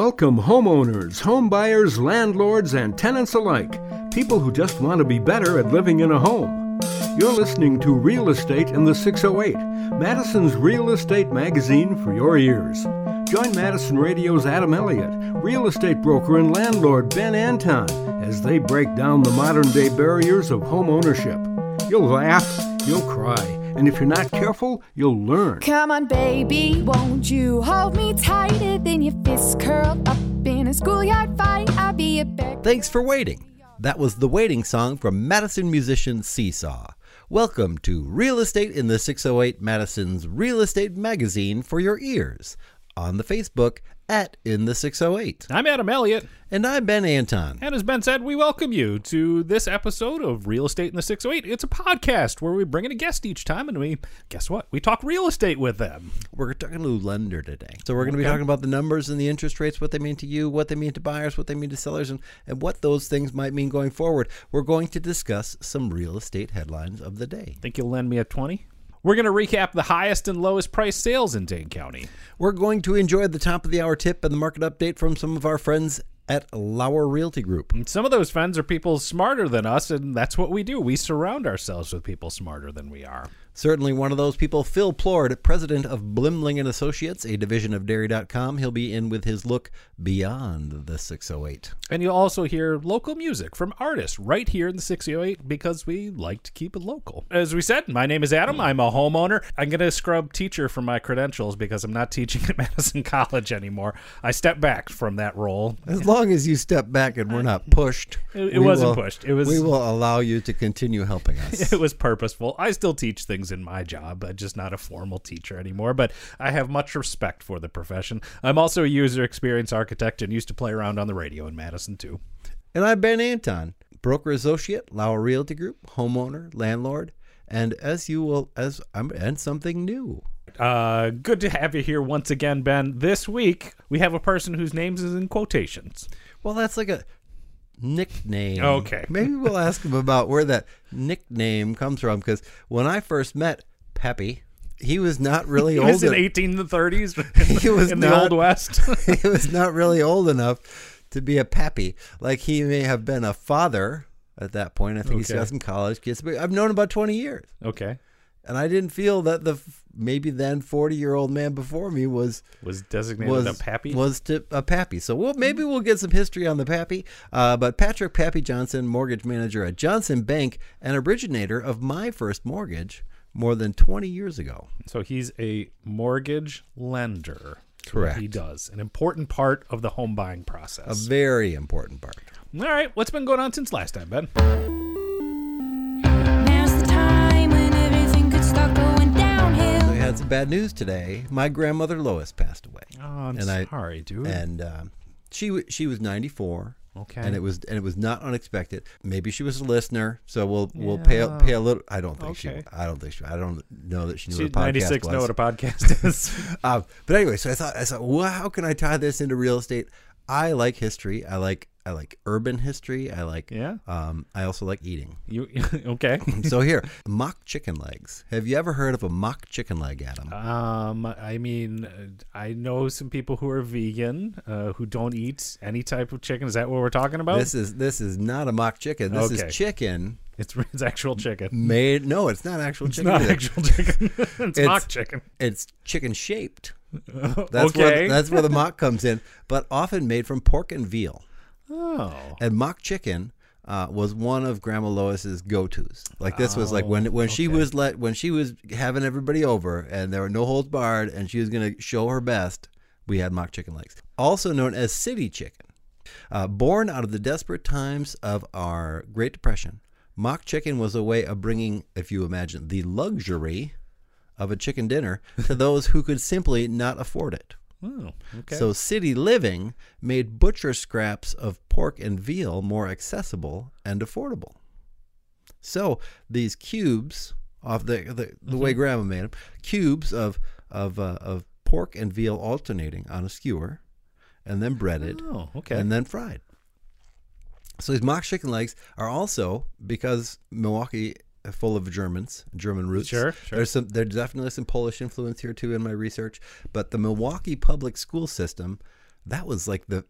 Welcome homeowners, homebuyers, landlords, and tenants alike, people who just want to be better at living in a home. You're listening to Real Estate in the 608, Madison's real estate magazine for your ears. Join Madison Radio's Adam Elliott, real estate broker and landlord Ben Anton, as they break down the modern-day barriers of home ownership. You'll laugh, you'll cry. And if you're not careful, you'll learn. Come on, baby, won't you hold me tighter than your fists curled up in a schoolyard fight? I'll be a bear. Thanks for waiting. That was the waiting song from Madison musician Seesaw. Welcome to Real Estate in the 608, Madison's real estate magazine for your ears. On the Facebook at In the 608. I'm Adam Elliott. And I'm Ben Anton. And as Ben said, we welcome you to this episode of Real Estate in the 608. It's a podcast where we bring in a guest each time and we talk real estate with them. We're talking to a lender today. So we're going to be talking about the numbers and the interest rates, what they mean to you, what they mean to buyers, what they mean to sellers, and what those things might mean going forward. We're going to discuss some real estate headlines of the day. Think you'll lend me a 20? We're going to recap the highest and lowest price sales in Dane County. We're going to enjoy the top of the hour tip and the market update from some of our friends at Lauer Realty Group. And some of those friends are people smarter than us, and that's what we do. We surround ourselves with people smarter than we are. Certainly one of those people, Phil Plord, president of Blimling & Associates, a division of Dairy.com. He'll be in with his look beyond the 608. And you'll also hear local music from artists right here in the 608 because we like to keep it local. As we said, my name is Adam. I'm a homeowner. I'm going to scrub teacher from my credentials because I'm not teaching at Madison College anymore. I stepped back from that role. As long as you step back and we're not pushed. It wasn't pushed. We will allow you to continue helping us. It was purposeful. I still teach things in my job. I'm just not a formal teacher anymore, but I have much respect for the profession. I'm also a user experience architect and used to play around on the radio in Madison, too. And I'm Ben Anton, broker associate, Lauer Realty Group, homeowner, landlord, and something new. Good to have you here once again, Ben. This week, we have a person whose name is in quotations. Well, that's like a nickname. Okay. Maybe we'll ask him about where that nickname comes from, because when I first met Pappy, he was not really old. He was in 1830s the Old West. He was not really old enough to be a pappy. Like, he may have been a father at that point. I think he's got some college kids. But I've known him about 20 years. Okay. And I didn't feel that the maybe then 40-year-old man before me was designated a pappy. So maybe we'll get some history on the pappy. But Patrick Pappy Johnson, mortgage manager at Johnson Bank and originator of my first mortgage more than 20 years ago. So he's a mortgage lender. Correct. He does. An important part of the home buying process. A very important part. All right. What's been going on since last time, Ben? Some bad news today. My grandmother Lois passed away. Oh, sorry, dude. And she was 94. Okay. And it was not unexpected. Maybe she was a listener. So we'll pay a little. I don't think she. I don't know that she knew what a podcast 96 was. Know what a podcast is. But anyway, so I thought, well, how can I tie this into real estate? I like history. I like urban history. I also like eating. Okay. So here, mock chicken legs. Have you ever heard of a mock chicken leg, Adam? I mean, I know some people who are vegan who don't eat any type of chicken. Is that what we're talking about? This is not a mock chicken. This is chicken. It's actual chicken. No, it's not actual chicken. It's not actual chicken. It's mock chicken. It's chicken shaped. That's where the mock comes in, but often made from pork and veal. Oh. And mock chicken was one of Grandma Lois's go-tos. Like, this was like when she was when she was having everybody over and there were no holds barred and she was going to show her best, we had mock chicken legs. Also known as city chicken. Born out of the desperate times of our Great Depression, mock chicken was a way of bringing, if you imagine, the luxury of a chicken dinner to those who could simply not afford it. Oh, okay. So city living made butcher scraps of pork and veal more accessible and affordable. So these cubes, off the way Grandma made them, cubes of pork and veal alternating on a skewer, and then breaded, and then fried. So these mock chicken legs are also, because Milwaukee full of German roots. Sure. There's definitely some Polish influence here too in my research, but the Milwaukee public school system that was like the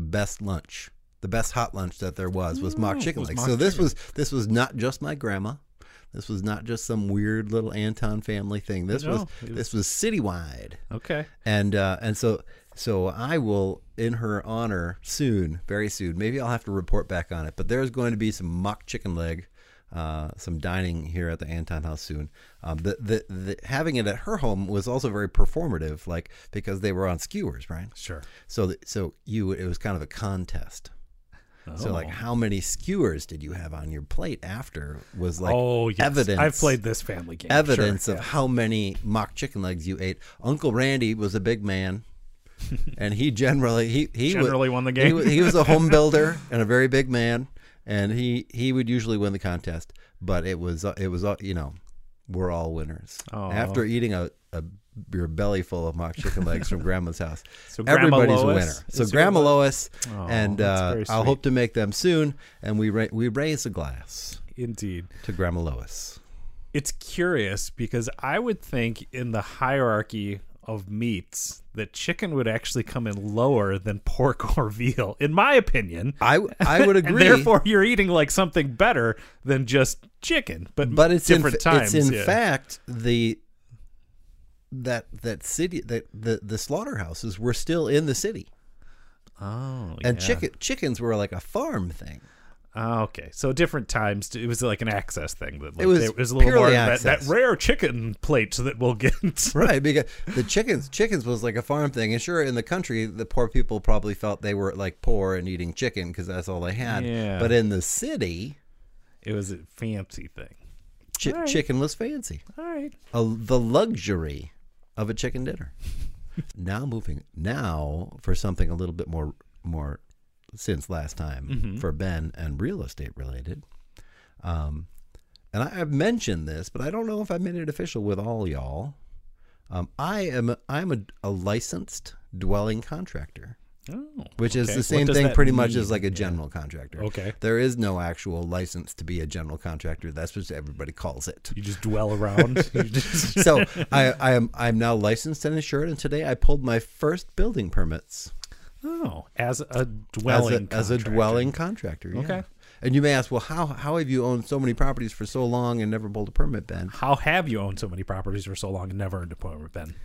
best lunch, the best hot lunch that there was mock chicken legs. So this was not just my grandma. This was not just some weird little Anton family thing. This was citywide. Okay. And so I will, in her honor, soon, very soon, maybe I'll have to report back on it, but there's going to be some mock chicken leg, some dining here at the Anton house soon. Having it at her home was also very performative, like, because they were on skewers, right? Sure. So it was kind of a contest. Oh. So like, how many skewers did you have on your plate after was like, oh, yes. Evidence. I've played this family game. Evidence sure, of yeah. how many mock chicken legs you ate. Uncle Randy was a big man, and he generally won the game. He was a home builder and a very big man, and he would usually win the contest. But it was you know, we're all winners. Oh. After eating your belly full of mock chicken legs from grandma's house. So everybody's a winner. So Grandma Lois, and I'll hope to make them soon. And we raise a glass. Indeed. To Grandma Lois. It's curious because I would think in the hierarchy of meats that chicken would actually come in lower than pork or veal, in my opinion. I would agree. And therefore, you're eating like something better than just chicken, but it's different times. It's in yeah. fact the... That city, that the slaughterhouses were still in the city. Oh, and yeah. chickens were like a farm thing. Oh, okay, so different times. It was like an access thing. That like it was a little more that rare chicken plate that we'll get. Right, because the chickens was like a farm thing. And sure, in the country, the poor people probably felt they were like poor and eating chicken because that's all they had. Yeah. But in the city, it was a fancy thing. Right. Chicken was fancy. All right, the luxury of a chicken dinner. Now for something a little bit more since last time mm-hmm. for Ben and real estate related. And I've mentioned this, but I don't know if I made it official with all y'all. I'm a licensed dwelling contractor. Oh, which is the same thing pretty much as like a general contractor. Okay. There is no actual license to be a general contractor. That's what everybody calls it. You just dwell around. So I'm now licensed and insured, and today I pulled my first building permits. Oh, as a dwelling contractor. Yeah. Okay. And you may ask, well, how have you owned so many properties for so long and never pulled a permit, Ben? How have you owned so many properties for so long and never earned a permit, Ben?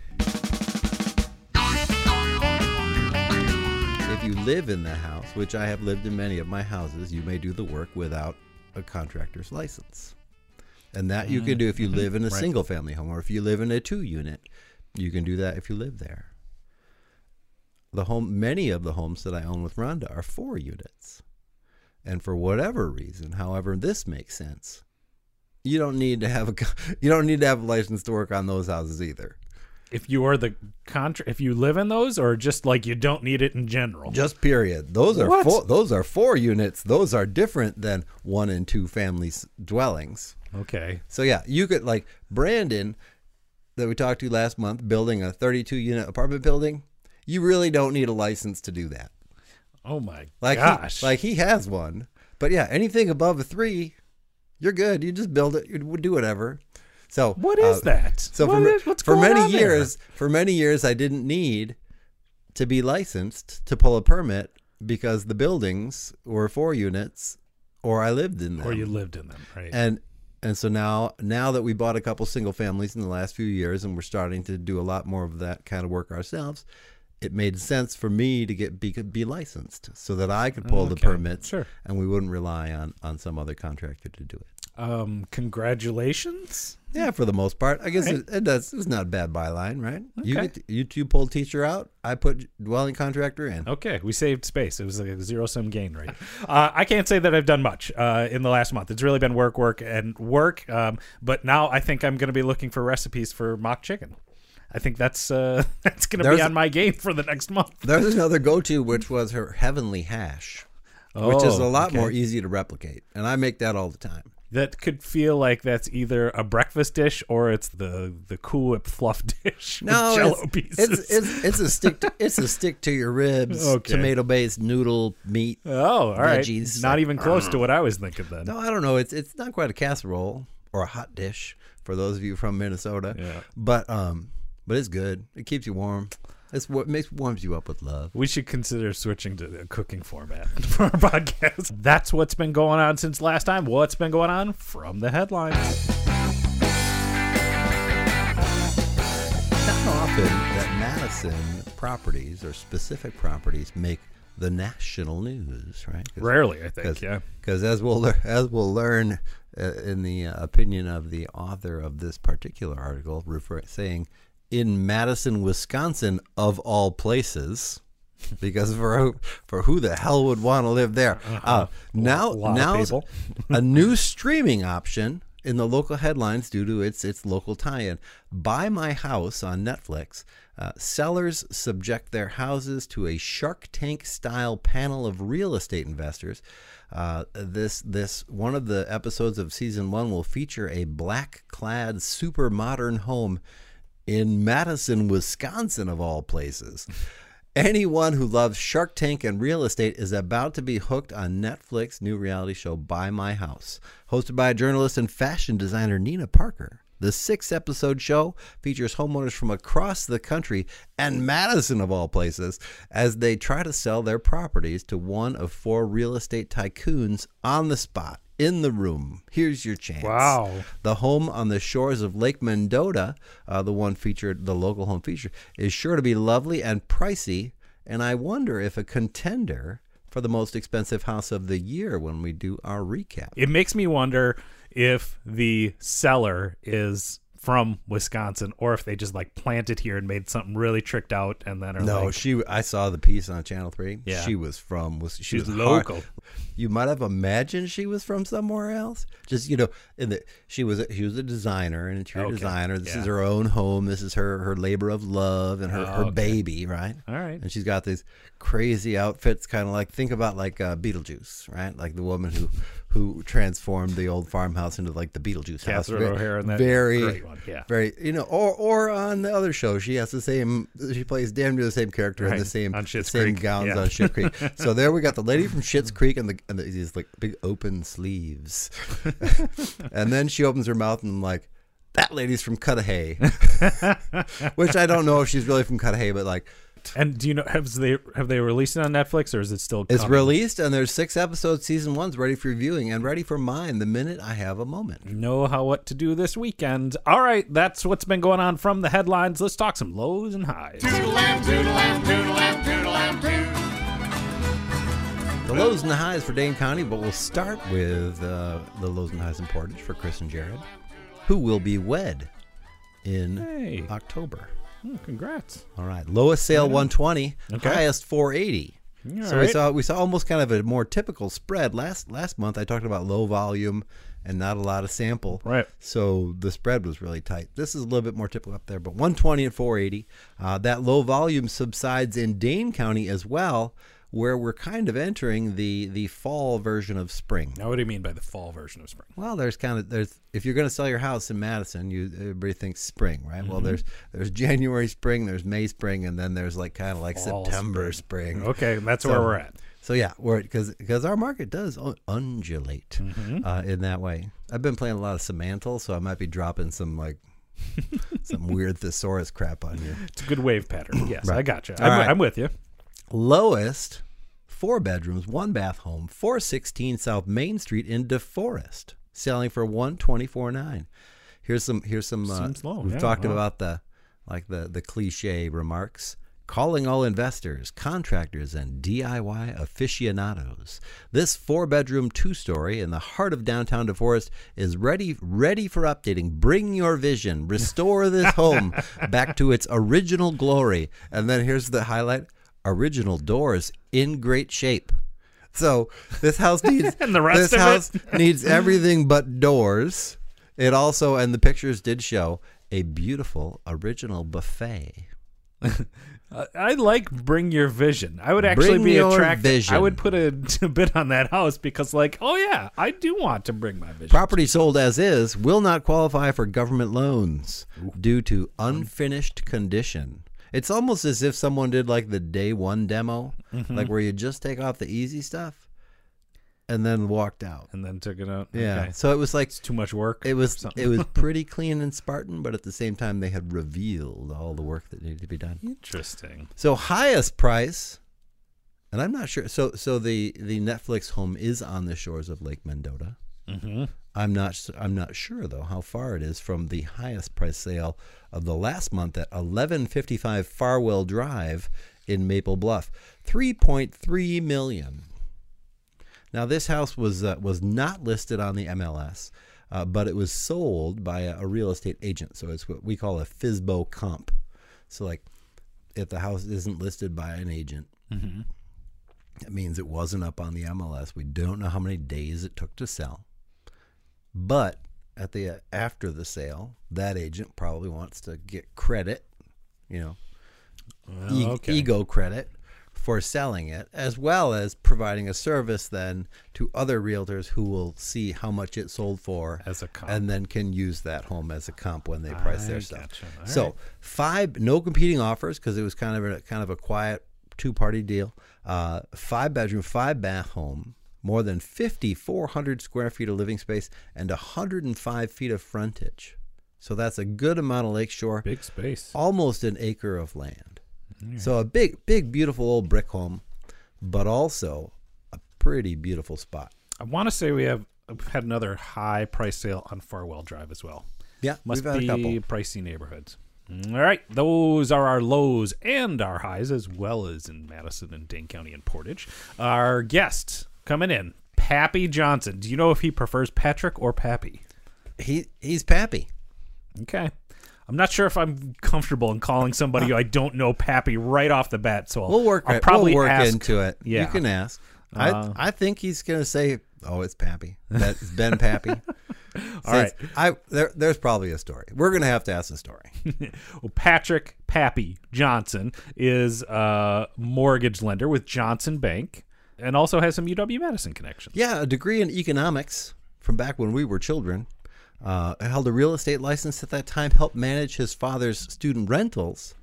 You live in the house, which I have lived in many of my houses, you may do the work without a contractor's license. And that you can do if you live in a right. single family home, or if you live in a 2-unit, you can do that if you live there. Many of the homes that I own with Rhonda are 4 units. And for whatever reason, however this makes sense, you don't need to have a license to work on those houses either. If you are if you live in those, or just like you don't need it in general, just period. Those are 4 units. Those are different than 1 and 2 family dwellings. Okay. So yeah, you could, like Brandon that we talked to last month, building a 32-unit apartment building. You really don't need a license to do that. Oh my gosh! He has one, but yeah, anything above a 3, you're good. You just build it. You do whatever. So what is that? So for many years, I didn't need to be licensed to pull a permit because the buildings were 4 units, or I lived in them. Or you lived in them, right? And so now that we bought a couple single families in the last few years, and we're starting to do a lot more of that kind of work ourselves, it made sense for me to be licensed so that I could pull the permits, sure. and we wouldn't rely on some other contractor to do it. Congratulations. Yeah, for the most part, I guess right. it does. It's not a bad byline, right? Okay. You pulled teacher out. I put dwelling contractor in. Okay, we saved space. It was like a zero-sum gain, right? I can't say that I've done much in the last month. It's really been work, and work. But now I think I'm going to be looking for recipes for mock chicken. I think that's going to be on my game for the next month. There's another go-to, which was her heavenly hash, which is a lot more easy to replicate, and I make that all the time. That could feel like that's either a breakfast dish or it's the Cool Whip fluff dish. No, with Jell-O pieces. It's a stick. It's a stick to your ribs, tomato-based noodle meat. Oh, all veggies. Right. Not even close to what I was thinking then. No, I don't know. It's not quite a casserole or a hot dish for those of you from Minnesota. Yeah. But it's good. It keeps you warm. That's what warms you up with love. We should consider switching to the cooking format for our podcast. That's what's been going on since last time. What's been going on from the headlines? It's not often that Madison properties or specific properties make the national news, right? Rarely, I think, Because as we'll learn in the opinion of the author of this particular article, saying, in Madison, Wisconsin, of all places, because for who the hell would want to live there? Now a new streaming option in the local headlines due to its local tie-in. Buy My House on Netflix. Sellers subject their houses to a Shark Tank-style panel of real estate investors. This one of the episodes of season 1 will feature a black-clad, super modern home in Madison, Wisconsin, of all places. Anyone who loves Shark Tank and real estate is about to be hooked on Netflix's new reality show, Buy My House. Hosted by journalist and fashion designer Nina Parker, the 6-episode show features homeowners from across the country and Madison, of all places, as they try to sell their properties to one of 4 real estate tycoons on the spot, in the room. Here's your chance. Wow. The home on the shores of Lake Mendota, the local home featured, is sure to be lovely and pricey. And I wonder if a contender for the most expensive house of the year when we do our recap. It makes me wonder if the seller is from Wisconsin, or if they just like planted here and made something really tricked out, and then I saw the piece on Channel 3. Yeah. She was from Wisconsin. She was local. You might have imagined she was from somewhere else. Just she was a designer, an interior designer. This is her own home. This is her labor of love and her baby, right? All right. And she's got these crazy outfits, kind of like Beetlejuice, right? Like the woman who transformed the old farmhouse into like the Beetlejuice house. Catherine O'Hara, and that very, yeah. Very, or on the other show, she plays damn near the same character in the same gowns on Schitt's Creek. So there we got the lady from Schitt's Creek and these like big open sleeves. And then she opens her mouth and I'm like, that lady's from Cudahy. Which I don't know if she's really from Cudahy, but like. And do you know, have they released it on Netflix, or is it still coming? It's released, and there's 6 episodes. Season 1's ready for viewing and ready for mine the minute I have a moment. Know what to do this weekend. All right, that's what's been going on from the headlines. Let's talk some lows and highs. Toodle-am, toodle-am, toodle-am, toodle-am, toodle-am. The lows and the highs for Dane County, but we'll start with the lows and highs in Portage for Chris and Jared, who will be wed in October. Oh, congrats. All right. Lowest sale 120, highest 480. All so we saw almost kind of a more typical spread. Last month I talked about low volume and not a lot of sample. Right. So the spread was really tight. This is a little bit more typical up there, but 120 and 480. That low volume subsides in Dane County as well, where we're kind of entering the fall version of spring. Now, what do you mean by the fall version of spring? Well, there's if you're going to sell your house in Madison, everybody thinks spring, right? Mm-hmm. Well, there's January spring, there's May spring, and then there's like kind of like fall September spring. Okay, that's where we're at. So yeah, because our market does undulate in that way. I've been playing a lot of Semantle, so I might be dropping some like. some weird thesaurus crap on you. It's a good wave pattern. Yes, right. I got you. I'm with you. Lowest 4-bedrooms, 1-bath home, 416 South Main Street in DeForest, selling for $124,900. Here's some. Seems low. We've talked about the cliche remarks. Calling all investors, contractors, and DIY aficionados. This 4-bedroom, 2-story in the heart of downtown DeForest is ready for updating. Bring your vision. Restore this home back to its original glory. And then here's the highlight. Original doors in great shape. So this house needs needs everything but doors. It also, and the pictures did show, a beautiful original buffet. I like bring your vision. I would actually be attracted. Vision. I would put a bid on that house because I do want to bring my vision. Property sold as is will not qualify for government loans due to unfinished condition. It's almost as if someone did like the day one demo, like where you just take off the easy stuff and then walked out. And then took it out. Yeah. Okay. So it was like... It's too much work. It was pretty clean and Spartan, but at the same time, they had revealed all the work that needed to be done. Interesting. So highest price... And I'm not sure. So the Netflix home is on the shores of Lake Mendota. Mm-hmm. I'm not sure though how far it is from the highest price sale of the last month at 1155 Farwell Drive in Maple Bluff, $3.3 million. Now this house was not listed on the MLS, but it was sold by a real estate agent. So it's what we call a FSBO comp. So like, if the house isn't listed by an agent. Mm-hmm. That means it wasn't up on the MLS. We don't know how many days it took to sell. But at the after the sale, that agent probably wants to get credit, you know, ego credit for selling it, as well as providing a service then to other realtors who will see how much it sold for as a comp, and then can use that home as a comp when they price their stuff. So right. No competing offers, because it was kind of a quiet two-party deal. 5-bedroom, 5-bath home, more than 5,400 square feet of living space, and 105 feet of frontage. So that's a good amount of lakeshore. Big space. Almost an acre of land. Yeah. So a big, big, beautiful old brick home, but also a pretty beautiful spot. I want to say we've had another high price sale on Farwell Drive as well. Yeah, must be pricey neighborhoods. All right, those are our lows and our highs, as well as in Madison and Dane County and Portage. Our guest coming in, Pappy Johnson. Do you know if he prefers Patrick or Pappy? He's Pappy. Okay. I'm not sure if I'm comfortable in calling somebody who I don't know Pappy right off the bat, so we'll work into it. Yeah. You can ask. I think he's going to say, oh, it's Pappy. It's been Pappy. All right. There's probably a story. We're going to have to ask the story. Well, Patrick Pappy Johnson is a mortgage lender with Johnson Bank and also has some UW-Madison connections. Yeah, a degree in economics from back when we were children. Held a real estate license at that time, helped manage his father's student rentals,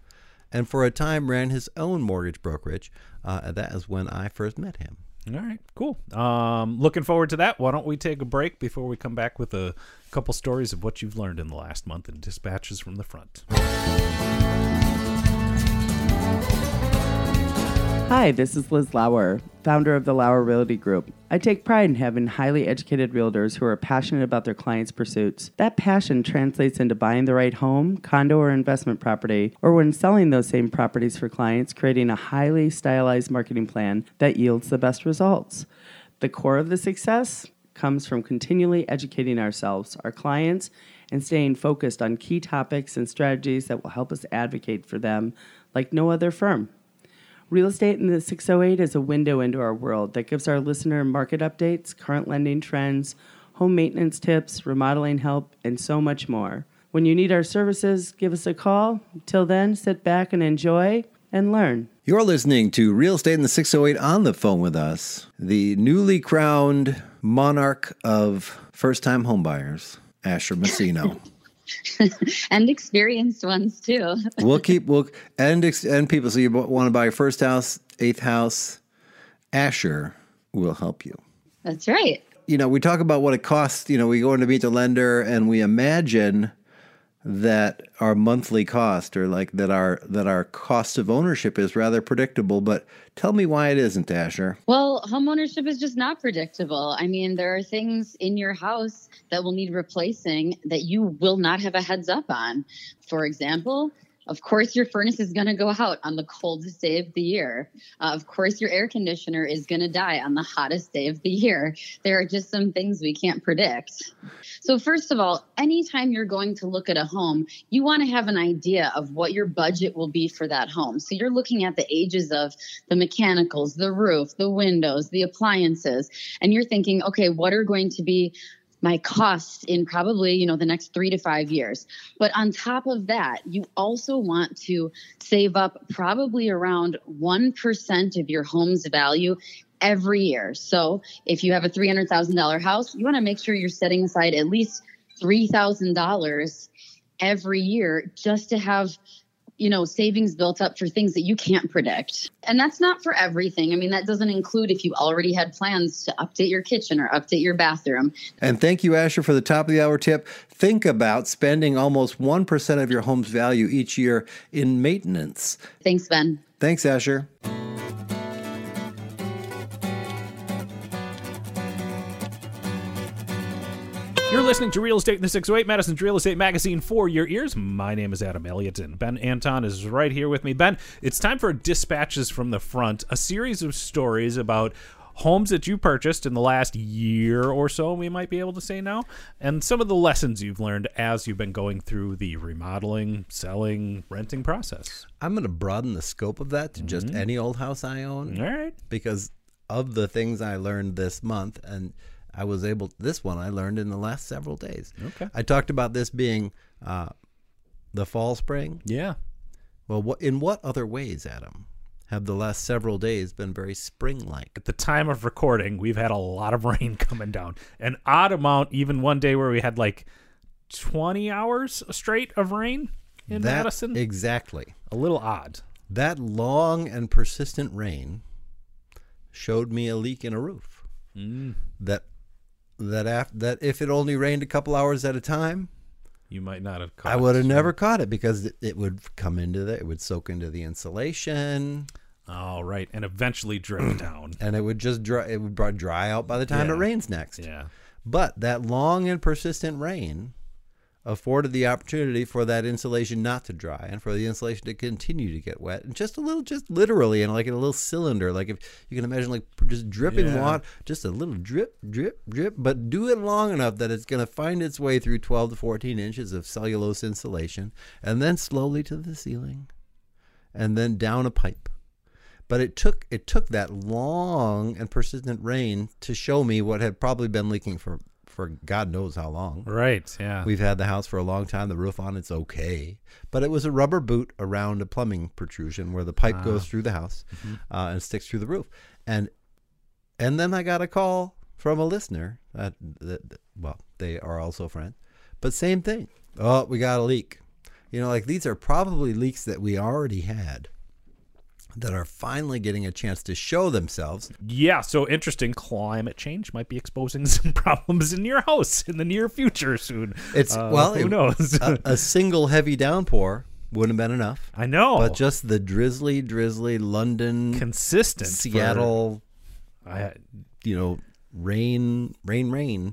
and for a time ran his own mortgage brokerage. That is when I first met him. All right, cool. Looking forward to that. Why don't we take a break before we come back with a couple stories of what you've learned in the last month and dispatches from the front. Hi, this is Liz Lauer, founder of the Lauer Realty Group. I take pride in having highly educated realtors who are passionate about their clients' pursuits. That passion translates into buying the right home, condo, or investment property, or when selling those same properties for clients, creating a highly stylized marketing plan that yields the best results. The core of the success comes from continually educating ourselves, our clients, and staying focused on key topics and strategies that will help us advocate for them like no other firm. Real Estate in the 608 is a window into our world that gives our listener market updates, current lending trends, home maintenance tips, remodeling help, and so much more. When you need our services, give us a call. Till then, sit back and enjoy and learn. You're listening to Real Estate in the 608 on the phone with us, the newly crowned monarch of first-time homebuyers, Asher Messino. And experienced ones too. and people. So you want to buy your first house, eighth house, Asher will help you. That's right. You know, we talk about what it costs. You know, we go in to meet the lender and we imagine that our monthly cost, or like that our cost of ownership, is rather predictable. But tell me why it isn't, Asher. Well, homeownership is just not predictable. I mean, there are things in your house that will need replacing that you will not have a heads up on. For example, of course, your furnace is going to go out on the coldest day of the year. Of course, your air conditioner is going to die on the hottest day of the year. There are just some things we can't predict. So first of all, anytime you're going to look at a home, you want to have an idea of what your budget will be for that home. So you're looking at the ages of the mechanicals, the roof, the windows, the appliances, and you're thinking, okay, what are going to be my costs in probably, you know, the next 3 to 5 years. But on top of that, you also want to save up probably around 1% of your home's value every year. So if you have a $300,000 house, you want to make sure you're setting aside at least $3,000 every year just to have you know, savings built up for things that you can't predict. And that's not for everything. I mean, that doesn't include if you already had plans to update your kitchen or update your bathroom. And thank you, Asher, for the top of the hour tip. Think about spending almost 1% of your home's value each year in maintenance. Thanks, Ben. Thanks, Asher. You're listening to Real Estate in the 608, Madison's Real Estate Magazine for your ears. My name is Adam Elliott, and Ben Anton is right here with me. Ben, it's time for Dispatches from the Front, a series of stories about homes that you purchased in the last year or so, we might be able to say now, and some of the lessons you've learned as you've been going through the remodeling, selling, renting process. I'm going to broaden the scope of that to just any old house I own. All right. Because of the things I learned this month, and I was able, this one I learned in the last several days. Okay. I talked about this being the fall, spring. Yeah. Well, in what other ways, Adam, have the last several days been very spring-like? At the time of recording, we've had a lot of rain coming down. An odd amount, even one day where we had like 20 hours straight of rain in Madison. Exactly. A little odd. That long and persistent rain showed me a leak in a roof. That if it only rained a couple hours at a time, you might not have caught it. I would have never caught it because it would come into it would soak into the insulation. All right, and eventually drift down. And it would just dry out by the time it rains next. Yeah. But that long and persistent rain afforded the opportunity for that insulation not to dry and for the insulation to continue to get wet. And just a little, just literally, and like in a little cylinder, like if you can imagine, like just dripping water, just a little drip, drip, drip, but do it long enough that it's going to find its way through 12 to 14 inches of cellulose insulation and then slowly to the ceiling and then down a pipe. But it took that long and persistent rain to show me what had probably been leaking for God knows how long. Right, yeah. We've had the house for a long time. The roof on it's okay. But it was a rubber boot around a plumbing protrusion where the pipe goes through the house and sticks through the roof. And then I got a call from a listener. Well, they are also friends. But same thing. Oh, we got a leak. You know, like these are probably leaks that we already had that are finally getting a chance to show themselves. Yeah, so interesting. Climate change might be exposing some problems in your house in the near future soon. It's who knows? a single heavy downpour wouldn't have been enough. I know. But just the drizzly London consistent Seattle rain.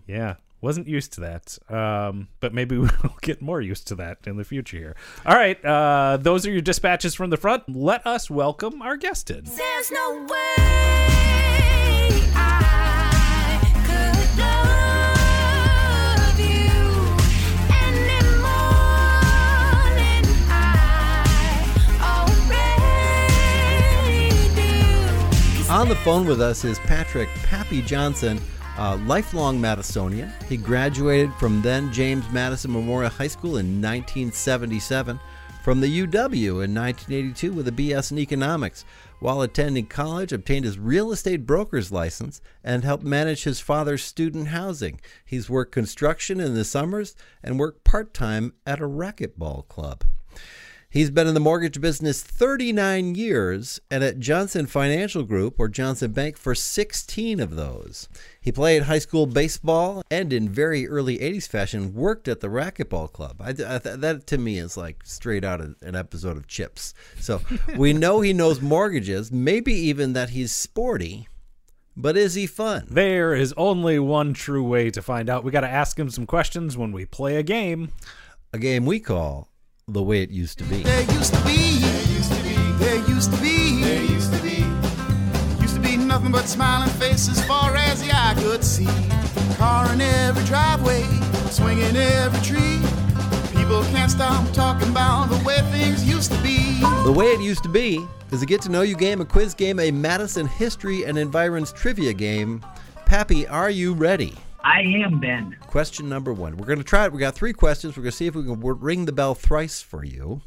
Yeah. Wasn't used to that, but maybe we'll get more used to that in the future here. All right, those are your dispatches from the front. Let us welcome our guest in. There's no way I could love you anymore than I already do. On the phone with us is Patrick Pappy Johnson, lifelong Madisonian. He graduated from then James Madison Memorial High School in 1977, from the UW in 1982 with a BS in economics. While attending college, obtained his real estate broker's license and helped manage his father's student housing. He's worked construction in the summers and worked part-time at a racquetball club. He's been in the mortgage business 39 years and at Johnson Financial Group or Johnson Bank for 16 of those. He played high school baseball and in very early 80s fashion worked at the racquetball club. That to me is like straight out of an episode of Chips. So we know he knows mortgages, maybe even that he's sporty. But is he fun? There is only one true way to find out. We got to ask him some questions when we play a game. A game we call The Way It Used to Be. There used to be, there used to be, there used to be, there used to be, used to be nothing but smiling faces far as the eye could see. Car in every driveway, swing in every tree. People can't stop talking about the way things used to be. The Way It Used to Be is a get to know you game, a quiz game, a Madison history and environs trivia game. Pappy, are you ready? I am, Ben. Question number one. We're going to try it. We got three questions. We're going to see if we can ring the bell thrice for you.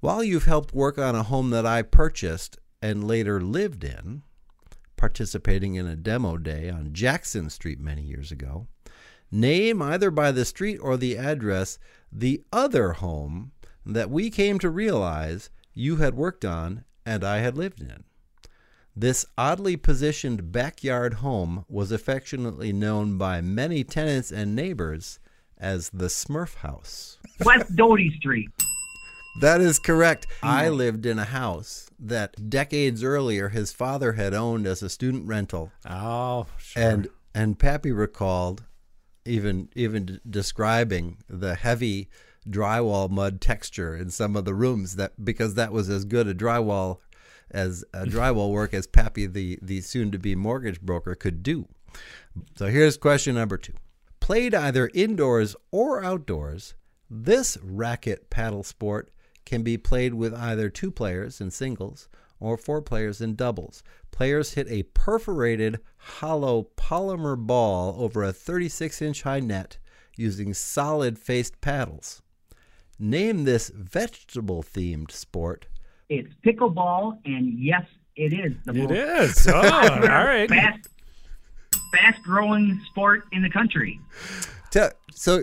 While you've helped work on a home that I purchased and later lived in, participating in a demo day on Jackson Street many years ago, name either by the street or the address the other home that we came to realize you had worked on and I had lived in. This oddly positioned backyard home was affectionately known by many tenants and neighbors as the Smurf House. West Doty Street. That is correct. I lived in a house that decades earlier his father had owned as a student rental. Oh, sure. And Pappy recalled even describing the heavy drywall mud texture in some of the rooms, that because that was as good a drywall work as Pappy, the soon-to-be mortgage broker, could do. So here's question number 2. Played either indoors or outdoors, this racket paddle sport can be played with either 2 players in singles or 4 players in doubles. Players hit a perforated, hollow polymer ball over a 36-inch high net using solid-faced paddles. Name this vegetable-themed sport. It's pickleball, and yes, it is. It is. Oh, all right. Fast-growing sport in the country. So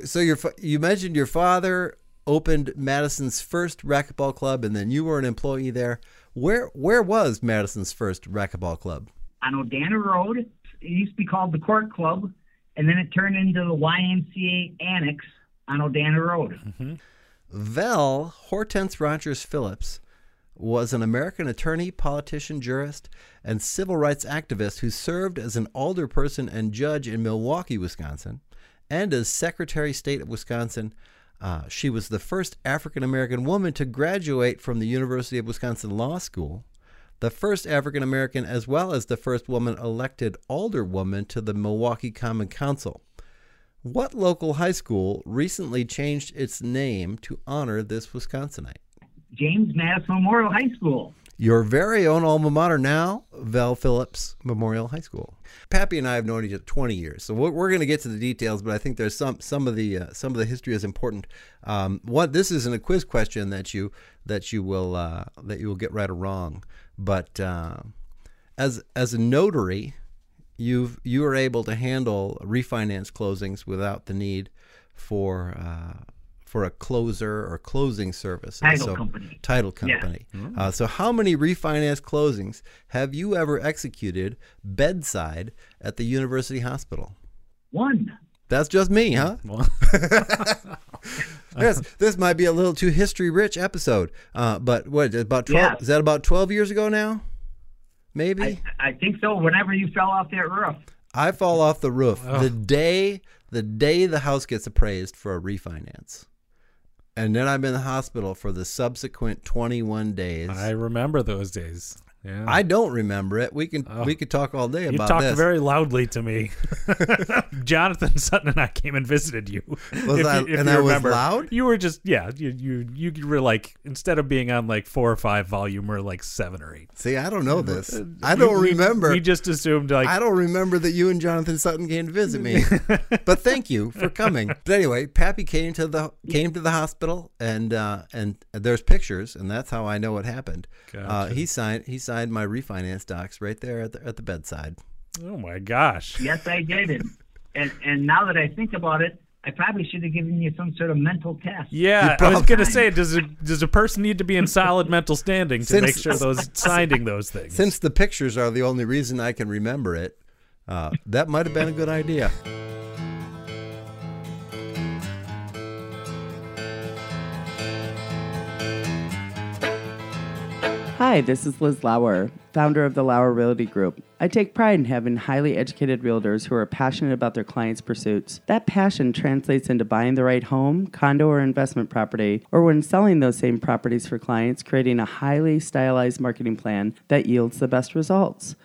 you mentioned your father opened Madison's first racquetball club, and then you were an employee there. Where was Madison's first racquetball club? On O'Dana Road. It used to be called the Court Club, and then it turned into the YMCA Annex on O'Dana Road. Mm-hmm. Val Hortense Rogers Phillips was an American attorney, politician, jurist, and civil rights activist who served as an alderperson and judge in Milwaukee, Wisconsin, and as Secretary of State of Wisconsin. She was the first African-American woman to graduate from the University of Wisconsin Law School, the first African-American as well as the first woman elected alderwoman to the Milwaukee Common Council. What local high school recently changed its name to honor this Wisconsinite? James Madison Memorial High School. Your very own alma mater now, Val Phillips Memorial High School. Pappy and I have known each other 20 years, so we're going to get to the details, but I think there's some of the history is important. This isn't a quiz question that you will get right or wrong, but as a notary, you are able to handle refinance closings without the need for a closer or closing service. Title company. Yeah. Mm-hmm. So how many refinance closings have you ever executed bedside at the university hospital? 1. That's just me, huh? Yes, this might be a little too history-rich episode, but about 12? Yeah. Is that about 12 years ago now? Maybe? I think so, whenever you fell off that roof. I fall off the roof the day the house gets appraised for a refinance. And then I'm in the hospital for the subsequent 21 days. I remember those days. Yeah. I don't remember it. We could talk all day about this. You talked very loudly to me. Jonathan Sutton and I came and visited you. Was I loud? You were just, yeah. You were like, instead of being on like 4 or 5 volume, we're like 7 or 8. See, I don't know this. I don't remember. We just assumed like... I don't remember that you and Jonathan Sutton came to visit me. But thank you for coming. But anyway, Pappy came to the hospital, and there's pictures, and that's how I know what happened. Gotcha. He signed my refinance docs right there at the bedside. Oh my gosh! Yes, I did. And now that I think about it, I probably should have given you some sort of mental test. Yeah, I was going to say, does a person need to be in solid mental standing to make sure those signing those things? Since the pictures are the only reason I can remember it, that might have been a good idea. Hi, this is Liz Lauer, founder of the Lauer Realty Group. I take pride in having highly educated realtors who are passionate about their clients' pursuits. That passion translates into buying the right home, condo, or investment property, or when selling those same properties for clients, creating a highly stylized marketing plan that yields the best results.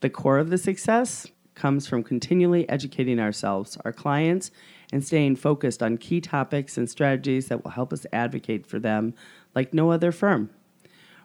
The core of the success comes from continually educating ourselves, our clients, and staying focused on key topics and strategies that will help us advocate for them like no other firm.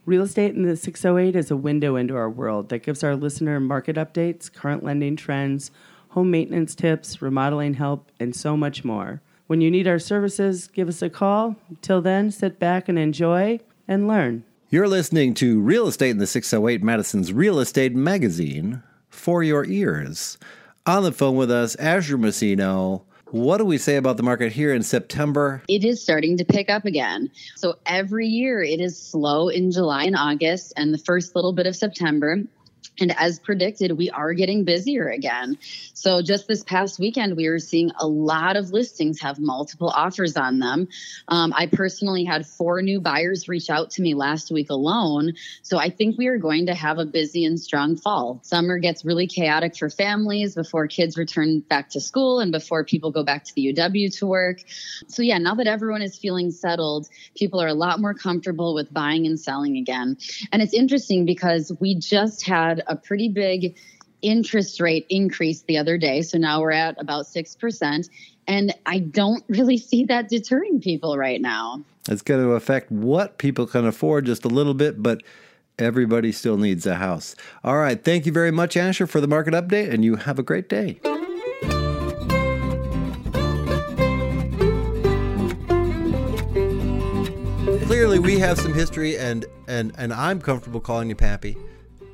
Real Estate in the 608 is a window into our world that gives our listener market updates, current lending trends, home maintenance tips, remodeling help, and so much more. When you need our services, give us a call. Till then, sit back and enjoy and learn. You're listening to Real Estate in the 608, Madison's Real Estate Magazine, for your ears. On the phone with us, Azure Messino, What do we say about the market here in September? It is starting to pick up again. So every year it is slow in July and August and the first little bit of September. And as predicted, we are getting busier again. So just this past weekend, we were seeing a lot of listings have multiple offers on them. I personally had 4 new buyers reach out to me last week alone. So I think we are going to have a busy and strong fall. Summer gets really chaotic for families before kids return back to school and before people go back to the UW to work. So yeah, now that everyone is feeling settled, people are a lot more comfortable with buying and selling again. And it's interesting because we just had a pretty big interest rate increase the other day. So now we're at about 6%. And I don't really see that deterring people right now. It's going to affect what people can afford just a little bit, but everybody still needs a house. All right. Thank you very much, Asher, for the market update, and you have a great day. Clearly, we have some history, and I'm comfortable calling you Pappy.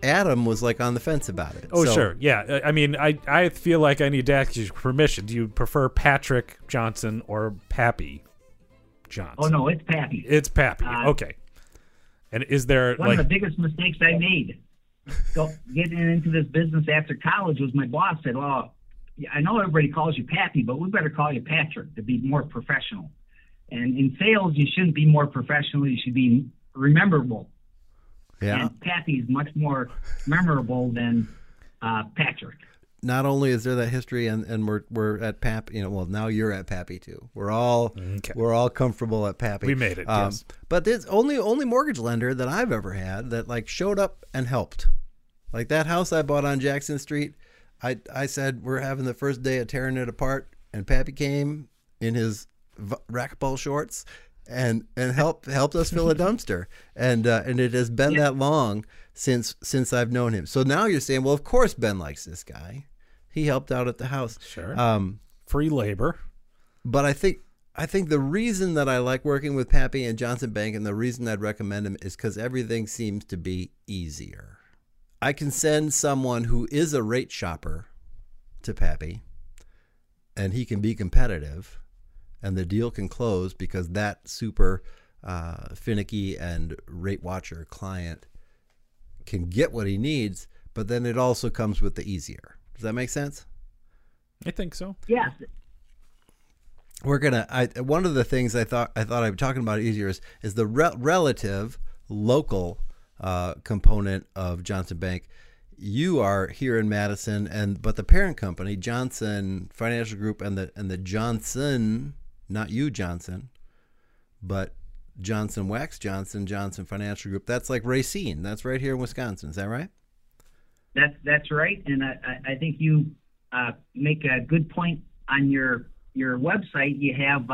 Adam was like on the fence about it. Oh, so. Sure. Yeah. I mean, I feel like I need to ask you permission. Do you prefer Patrick Johnson or Pappy Johnson? Oh, no, it's Pappy. It's Pappy. Okay. And is there one of the biggest mistakes I made getting into this business after college was my boss said, well, I know everybody calls you Pappy, but we better call you Patrick to be more professional. And in sales, you shouldn't be more professional. You should be memorable. Yeah. And Pappy is much more memorable than Patrick. Not only is there that history, and we're at Pappy, now you're at Pappy too. We're all comfortable at Pappy. We made it. Yes. But there's only mortgage lender that I've ever had that showed up and helped. Like that house I bought on Jackson Street, I said we're having the first day of tearing it apart, and Pappy came in his racquetball shorts. And helped us fill a dumpster, and it has been that long since I've known him. So now you're saying, well, of course Ben likes this guy. He helped out at the house. Sure. Free labor. But I think the reason that I like working with Pappy and Johnson Bank, and the reason I'd recommend him, is because everything seems to be easier. I can send someone who is a rate shopper to Pappy, and he can be competitive. And the deal can close because that super finicky and rate watcher client can get what he needs, but then it also comes with the easier. Does that make sense? I think so. Yeah. One of the things I thought I'd be talking about easier is the relative local component of Johnson Bank. You are here in Madison, but the parent company, Johnson Financial Group, and the Johnson. Not you, Johnson, but Johnson Wax Johnson, Johnson Financial Group. That's like Racine. That's right here in Wisconsin. Is that right? That's right. And I think you make a good point on your website. You have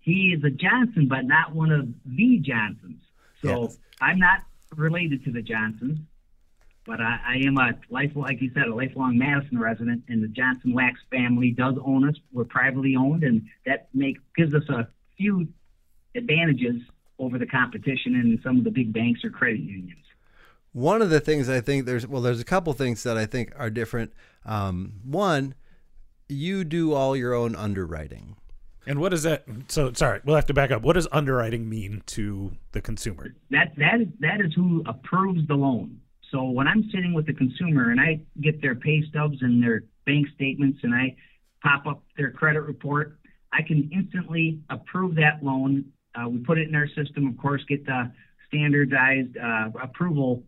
he is a Johnson, but not one of the Johnsons. So yes. I'm not related to the Johnsons, but I am a lifelong Madison resident, and the Johnson Wax family does own us. We're privately owned, and that gives us a few advantages over the competition and some of the big banks or credit unions. One of the things I think there's a couple things that I think are different. One, you do all your own underwriting. And what does that? So sorry, we'll have to back up. What does underwriting mean to the consumer? That is who approves the loan. So when I'm sitting with the consumer and I get their pay stubs and their bank statements and I pop up their credit report, I can instantly approve that loan. We put it in our system, of course, get the standardized approval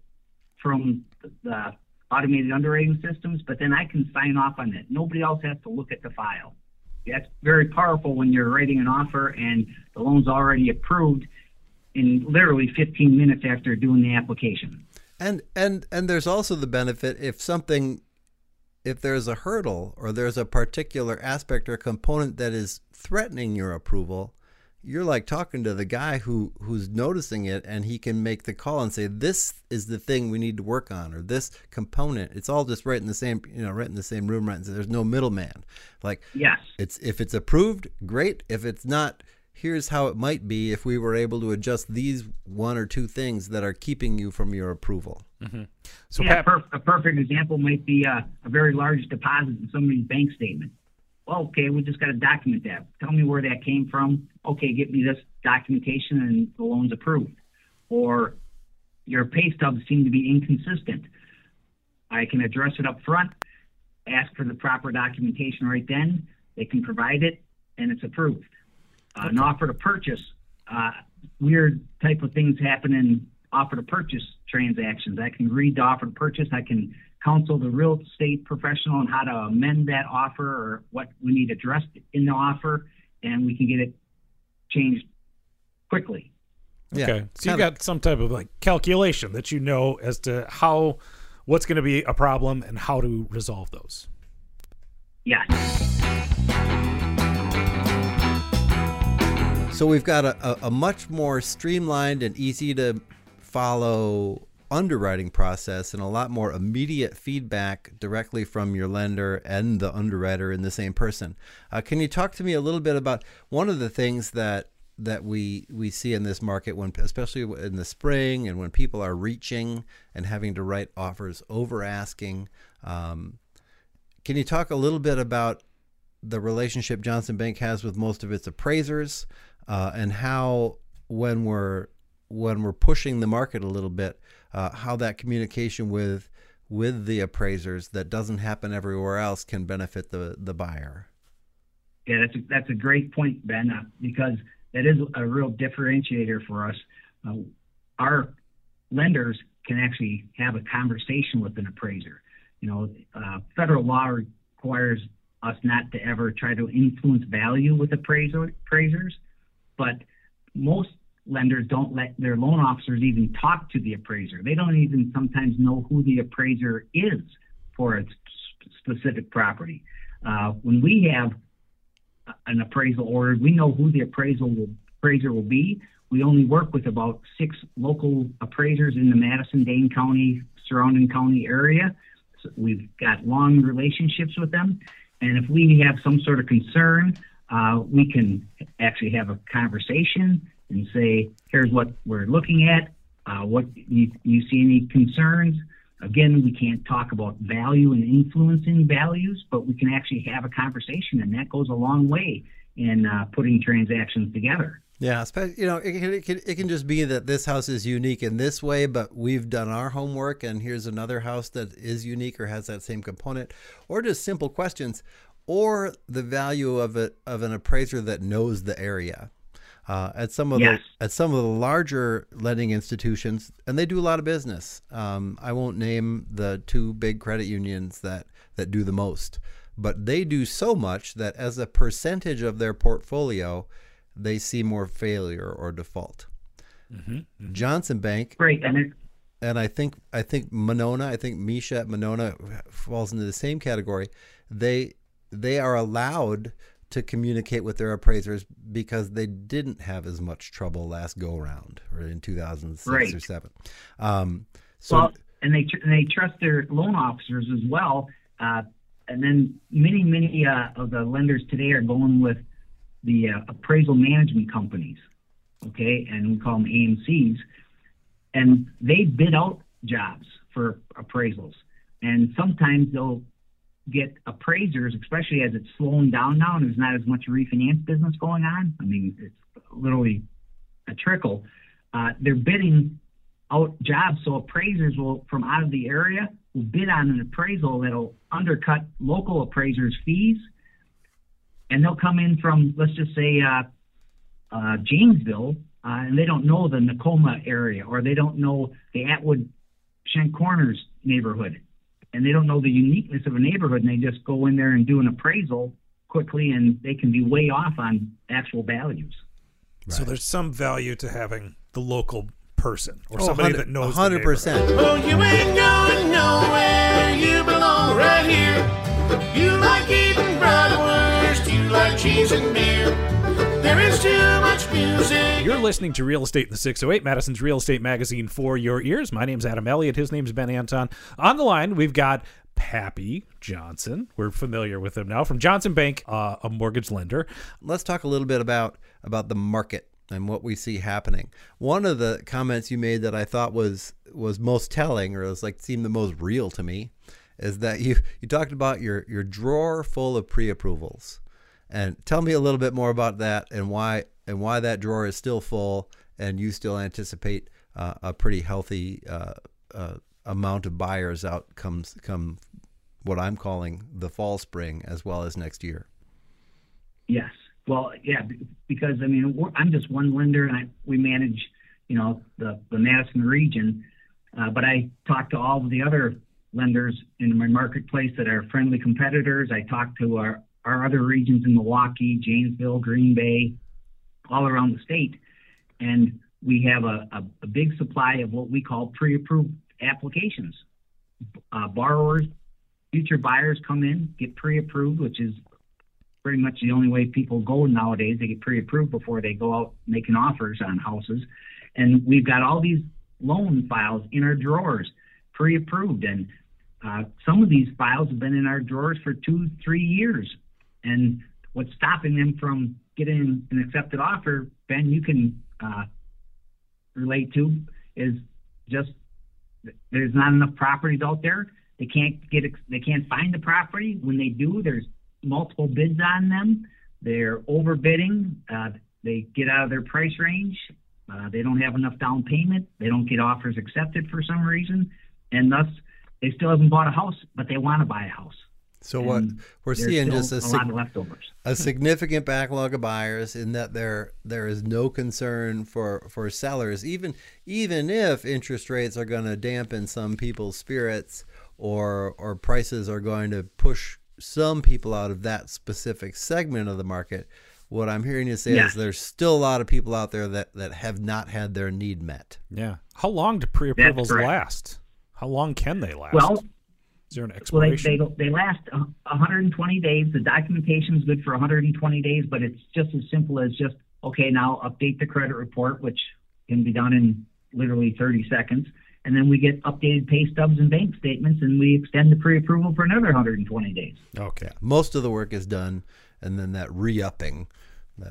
from the automated underwriting systems, but then I can sign off on it. Nobody else has to look at the file. That's very powerful when you're writing an offer and the loan's already approved in literally 15 minutes after doing the application. And there's also the benefit if there's a hurdle or there's a particular aspect or component that is threatening your approval, you're like talking to the guy who's noticing it, and he can make the call and say, this is the thing we need to work on, or this component. It's all just right in the same room, right? And so there's no middleman. Yes. If it's approved, great. If it's not, here's how it might be if we were able to adjust these one or two things that are keeping you from your approval. Mm-hmm. So, a perfect example might be a very large deposit in somebody's bank statement. okay, we just got to document that. Tell me where that came from. Okay, get me this documentation and the loan's approved. Or your pay stubs seem to be inconsistent. I can address it up front, ask for the proper documentation right then. They can provide it, and it's approved. An offer to purchase, weird type of things happen in offer to purchase transactions. I can read the offer to purchase. I can counsel the real estate professional on how to amend that offer or what we need addressed in the offer, and we can get it changed quickly. Yeah. Okay. So you've got some type of like calculation that you know as to how, what's going to be a problem and how to resolve those. Yes. So we've got a much more streamlined and easy to follow underwriting process and a lot more immediate feedback directly from your lender and the underwriter in the same person. Can you talk to me a little bit about one of the things that we see in this market, when especially in the spring and when people are reaching and having to write offers over asking? Can you talk a little bit about the relationship Johnson Bank has with most of its appraisers, and how when we're pushing the market a little bit, how that communication with the appraisers that doesn't happen everywhere else can benefit the buyer? Yeah, that's a great point, Ben, because that is a real differentiator for us. Our lenders can actually have a conversation with an appraiser. You know, federal law requires us not to ever try to influence value with appraisers, but most lenders don't let their loan officers even talk to the appraiser. They don't even sometimes know who the appraiser is for a specific property. When we have an appraisal order, we know who the appraiser will be. We only work with about 6 local appraisers in the Madison-Dane County, surrounding county area. So we've got long relationships with them. And if we have some sort of concern, we can actually have a conversation and say, here's what we're looking at. What you see any concerns? Again, we can't talk about value and influencing values, but we can actually have a conversation, and that goes a long way in putting transactions together. Yeah, you know, it can just be that this house is unique in this way, but we've done our homework, and here's another house that is unique or has that same component, or just simple questions, or the value of an appraiser that knows the area. At some of the larger lending institutions, and they do a lot of business. I won't name the 2 big credit unions that do the most, but they do so much that as a percentage of their portfolio, they see more failure or default. Mm-hmm. Mm-hmm. Johnson Bank, great, and I think Monona, I think Misha at Monona falls into the same category. They are allowed to communicate with their appraisers because they didn't have as much trouble last go round or in 2006 or 7. And they trust their loan officers as well. And then many of the lenders today are going with the appraisal management companies. Okay. And we call them AMCs, and they bid out jobs for appraisals. And sometimes they'll get appraisers, especially as it's slowing down now and there's not as much refinance business going on. I mean, it's literally a trickle. They're bidding out jobs, so appraisers will, from out of the area, will bid on an appraisal that'll undercut local appraisers' fees, and they'll come in from, let's just say, Janesville, and they don't know the Nakoma area, or they don't know the Atwood-Shank Corners neighborhood. And they don't know the uniqueness of a neighborhood, and they just go in there and do an appraisal quickly, and they can be way off on actual values. Right. So there's some value to having the local person or somebody that knows 100%. Oh, you ain't going nowhere. You belong right here. You like eating bratwurst. You like cheese and beer. There is too much music. You're listening to Real Estate in the 608, Madison's Real Estate Magazine for your ears. My name's Adam Elliott. His name's Ben Anton. On the line, we've got Pappy Johnson. We're familiar with him now, from Johnson Bank, a mortgage lender. Let's talk a little bit about the market and what we see happening. One of the comments you made that I thought was most telling, or was like seemed the most real to me, is that you talked about your drawer full of pre-approvals. And tell me a little bit more about that and why that drawer is still full and you still anticipate a pretty healthy amount of buyers out come what I'm calling the fall, spring, as well as next year. Yes. Well, yeah, because, I mean, I'm just one lender, and we manage, you know, the Madison region, but I talk to all of the other lenders in my marketplace that are friendly competitors. I talk to our other regions in Milwaukee, Janesville, Green Bay, all around the state, and we have a big supply of what we call pre-approved applications. Borrowers, future buyers come in, get pre-approved, which is pretty much the only way people go nowadays. They get pre-approved before they go out making offers on houses. And we've got all these loan files in our drawers, pre-approved. And some of these files have been in our drawers for 2-3 years. And what's stopping them from getting an accepted offer, Ben, you can relate to, is just there's not enough properties out there. They can't find the property. When they do, there's multiple bids on them. They're overbidding. They get out of their price range. They don't have enough down payment. They don't get offers accepted for some reason, and thus they still haven't bought a house, but they want to buy a house. So and what we're seeing is a lot of leftovers, a significant backlog of buyers, in that there is no concern for sellers, even if interest rates are going to dampen some people's spirits or prices are going to push some people out of that specific segment of the market. What I'm hearing you say is there's still a lot of people out there that have not had their need met. Yeah. How long do pre-approvals last? How long can they last? Well, is there an expiration? Well, they last 120 days. The documentation is good for 120 days, but it's just as simple as just, okay, now update the credit report, which can be done in literally 30 seconds. And then we get updated pay stubs and bank statements, and we extend the pre-approval for another 120 days. Okay. Most of the work is done, and then that re-upping,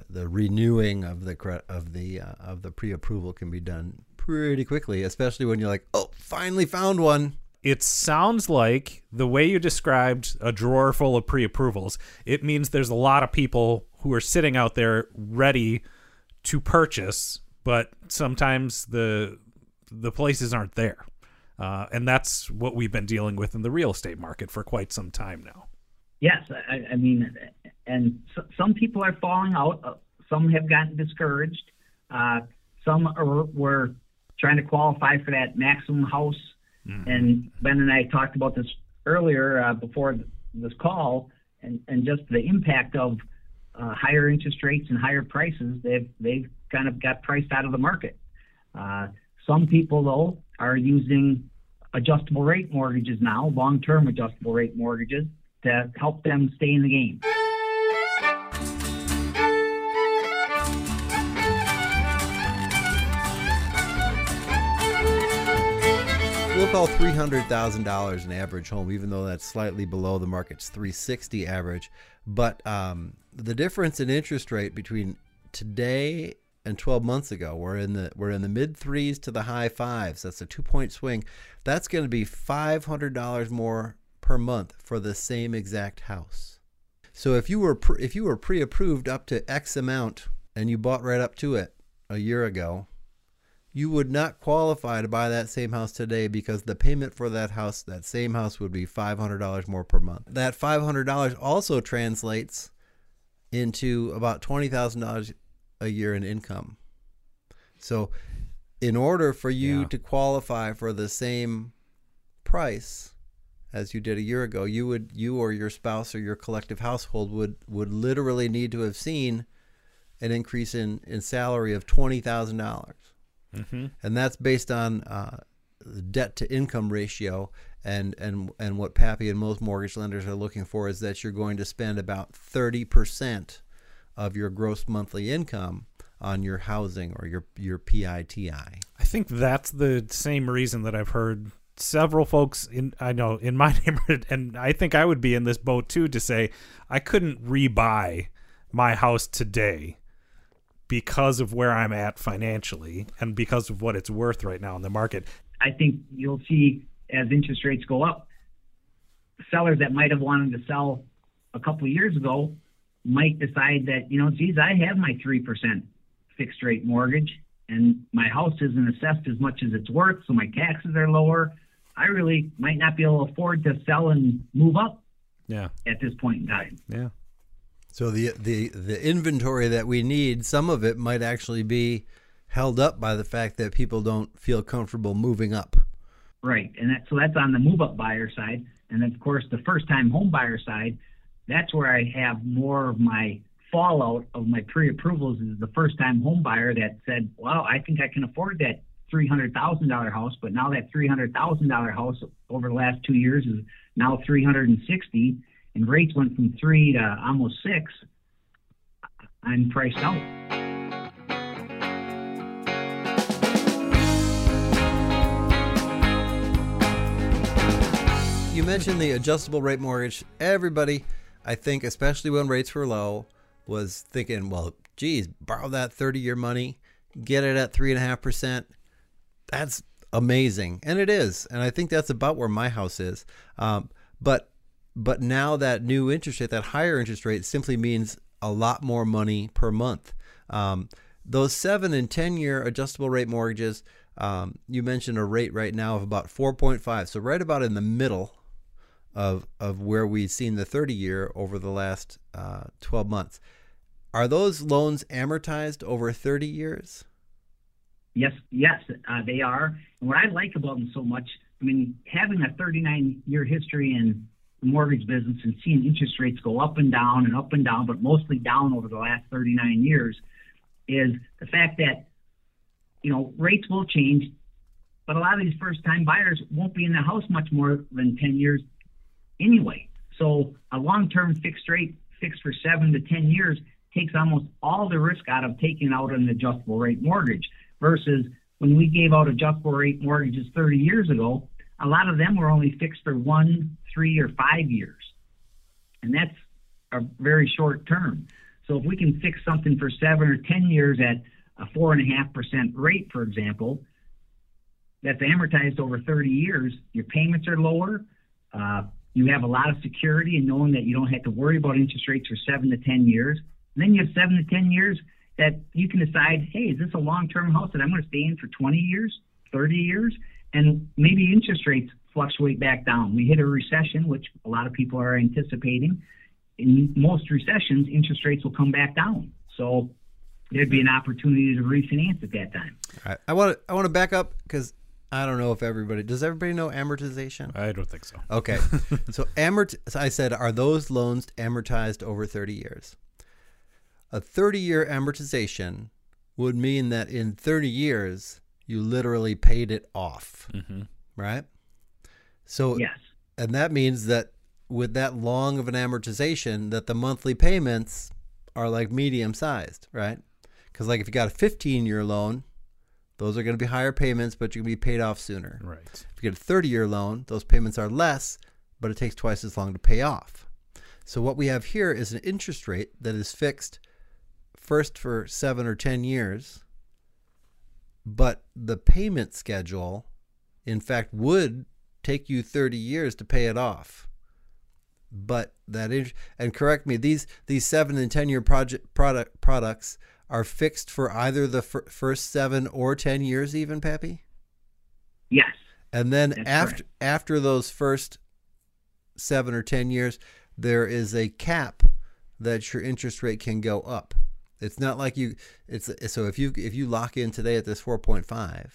the renewing of the pre-approval can be done pretty quickly, especially when you're like, oh, finally found one. It sounds like the way you described a drawer full of pre-approvals, it means there's a lot of people who are sitting out there ready to purchase, but sometimes the places aren't there. And that's what we've been dealing with in the real estate market for quite some time now. Yes. I mean, and some people are falling out. Some have gotten discouraged. Some were trying to qualify for that maximum house. Mm. And Ben and I talked about this earlier before this call, and just the impact of higher interest rates and higher prices. They've kind of got priced out of the market. Some people, though, are using adjustable rate mortgages now, long-term adjustable rate mortgages, to help them stay in the game. We'll call $300,000 an average home, even though that's slightly below the market's $360,000 average. But the difference in interest rate between today and 12 months ago, we're in the mid threes to the high fives. That's a 2-point swing. That's going to be $500 more per month for the same exact house. So if you were pre-approved up to X amount and you bought right up to it a year ago, you would not qualify to buy that same house today, because the payment for that same house would be $500 more per month. That $500 also translates into about $20,000 a year in income. So in order for you to qualify for the same price as you did a year ago, you or your spouse or your collective household would literally need to have seen an increase in salary of $20,000. Mm-hmm. And that's based on the debt to income ratio, and what Pappy and most mortgage lenders are looking for is that you're going to spend about 30% of your gross monthly income on your housing or your PITI. I think that's the same reason that I've heard several folks in my neighborhood, and I think I would be in this boat too, to say I couldn't rebuy my house today because of where I'm at financially and because of what it's worth right now in the market. I think you'll see as interest rates go up, seller that might have wanted to sell a couple of years ago might decide that, you know, geez, I have my 3% fixed rate mortgage and my house isn't assessed as much as it's worth, so my taxes are lower. I really might not be able to afford to sell and move up at this point in time. Yeah. So the inventory that we need, some of it might actually be held up by the fact that people don't feel comfortable moving up. Right. And that, so that's on the move-up buyer side. And, of course, the first-time home buyer side, that's where I have more of my fallout of my pre-approvals is the first-time home buyer that said, wow, I think I can afford that $300,000 house, but now that $300,000 house over the last 2 years is now $360,000, and rates went from 3 to almost 6. I'm priced out. You mentioned the adjustable rate mortgage. Everybody, I think, especially when rates were low, was thinking, well, geez, borrow that 30-year money, get it at 3.5%. That's amazing. And it is. And I think that's about where my house is. But now that new interest rate, that higher interest rate, simply means a lot more money per month. Those 7 and 10-year adjustable rate mortgages, you mentioned a rate right now of about 4.5. So right about in the middle of where we've seen the 30-year over the last 12 months. Are those loans amortized over 30 years? Yes, they are. And what I like about them so much, I mean, having a 39-year history in the mortgage business and seeing interest rates go up and down, but mostly down over the last 39 years, is the fact that, you know, rates will change, but a lot of these first-time buyers won't be in the house much more than 10 years anyway. So a long-term fixed rate fixed for 7 to 10 years takes almost all the risk out of taking out an adjustable rate mortgage. Versus when we gave out adjustable rate mortgages 30 years ago, a lot of them were only fixed for 1, 3, or 5 years. And that's a very short term. So if we can fix something for 7 or 10 years at a 4.5% rate, for example, that's amortized over 30 years, your payments are lower. You have a lot of security in knowing that you don't have to worry about interest rates for 7 to 10 years. And then you have 7 to 10 years that you can decide, hey, is this a long-term house that I'm going to stay in for 20 years, 30 years? And maybe interest rates fluctuate back down. We hit a recession, which a lot of people are anticipating. In most recessions, interest rates will come back down. So there'd be an opportunity to refinance at that time. All right. I want to back up because I don't know if everybody – does everybody know amortization? I don't think so. Okay. So I said, are those loans amortized over 30 years? A 30-year amortization would mean that in 30 years, you literally paid it off, right? So, yes. And that means that with that long of an amortization, that the monthly payments are like medium-sized, right? Because like if you got a 15-year loan, those are going to be higher payments, but you can be paid off sooner. Right. If you get a 30-year loan, those payments are less, but it takes twice as long to pay off. So what we have here is an interest rate that is fixed first for 7 or 10 years, but the payment schedule, in fact, would take you 30 years to pay it off. But that is, and correct me, these 7 and 10 year products are fixed for either the first 7 or 10 years, even, Pappy? Yes. And then that's after those first 7 or 10 years, there is a cap that your interest rate can go up. It's not like you. It's so if you lock in today at this 4.5,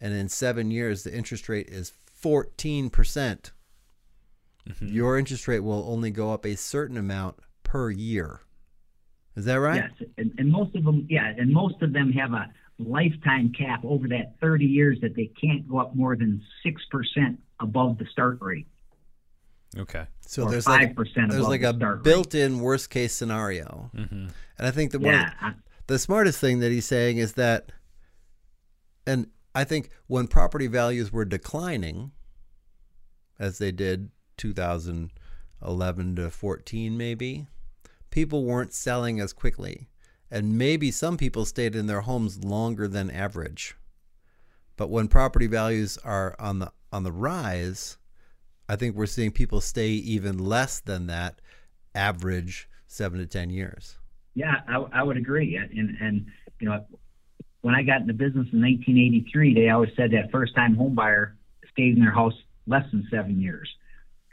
and in 7 years the interest rate is 14%, your interest rate will only go up a certain amount per year. Is that right? Yes, and most of them, and most of them have a lifetime cap over that 30 years that they can't go up more than 6% above the start rate. Okay. So there's like a built-in worst-case scenario. And I think the smartest thing that he's saying is that, and I think when property values were declining, as they did 2011 to 14 maybe, people weren't selling as quickly. And maybe some people stayed in their homes longer than average. But when property values are on the rise, I think we're seeing people stay even less than that average 7 to 10 years. Yeah, I would agree. And you know, when I got in the business in 1983, they always said that first-time home buyer stays in their house less than 7 years.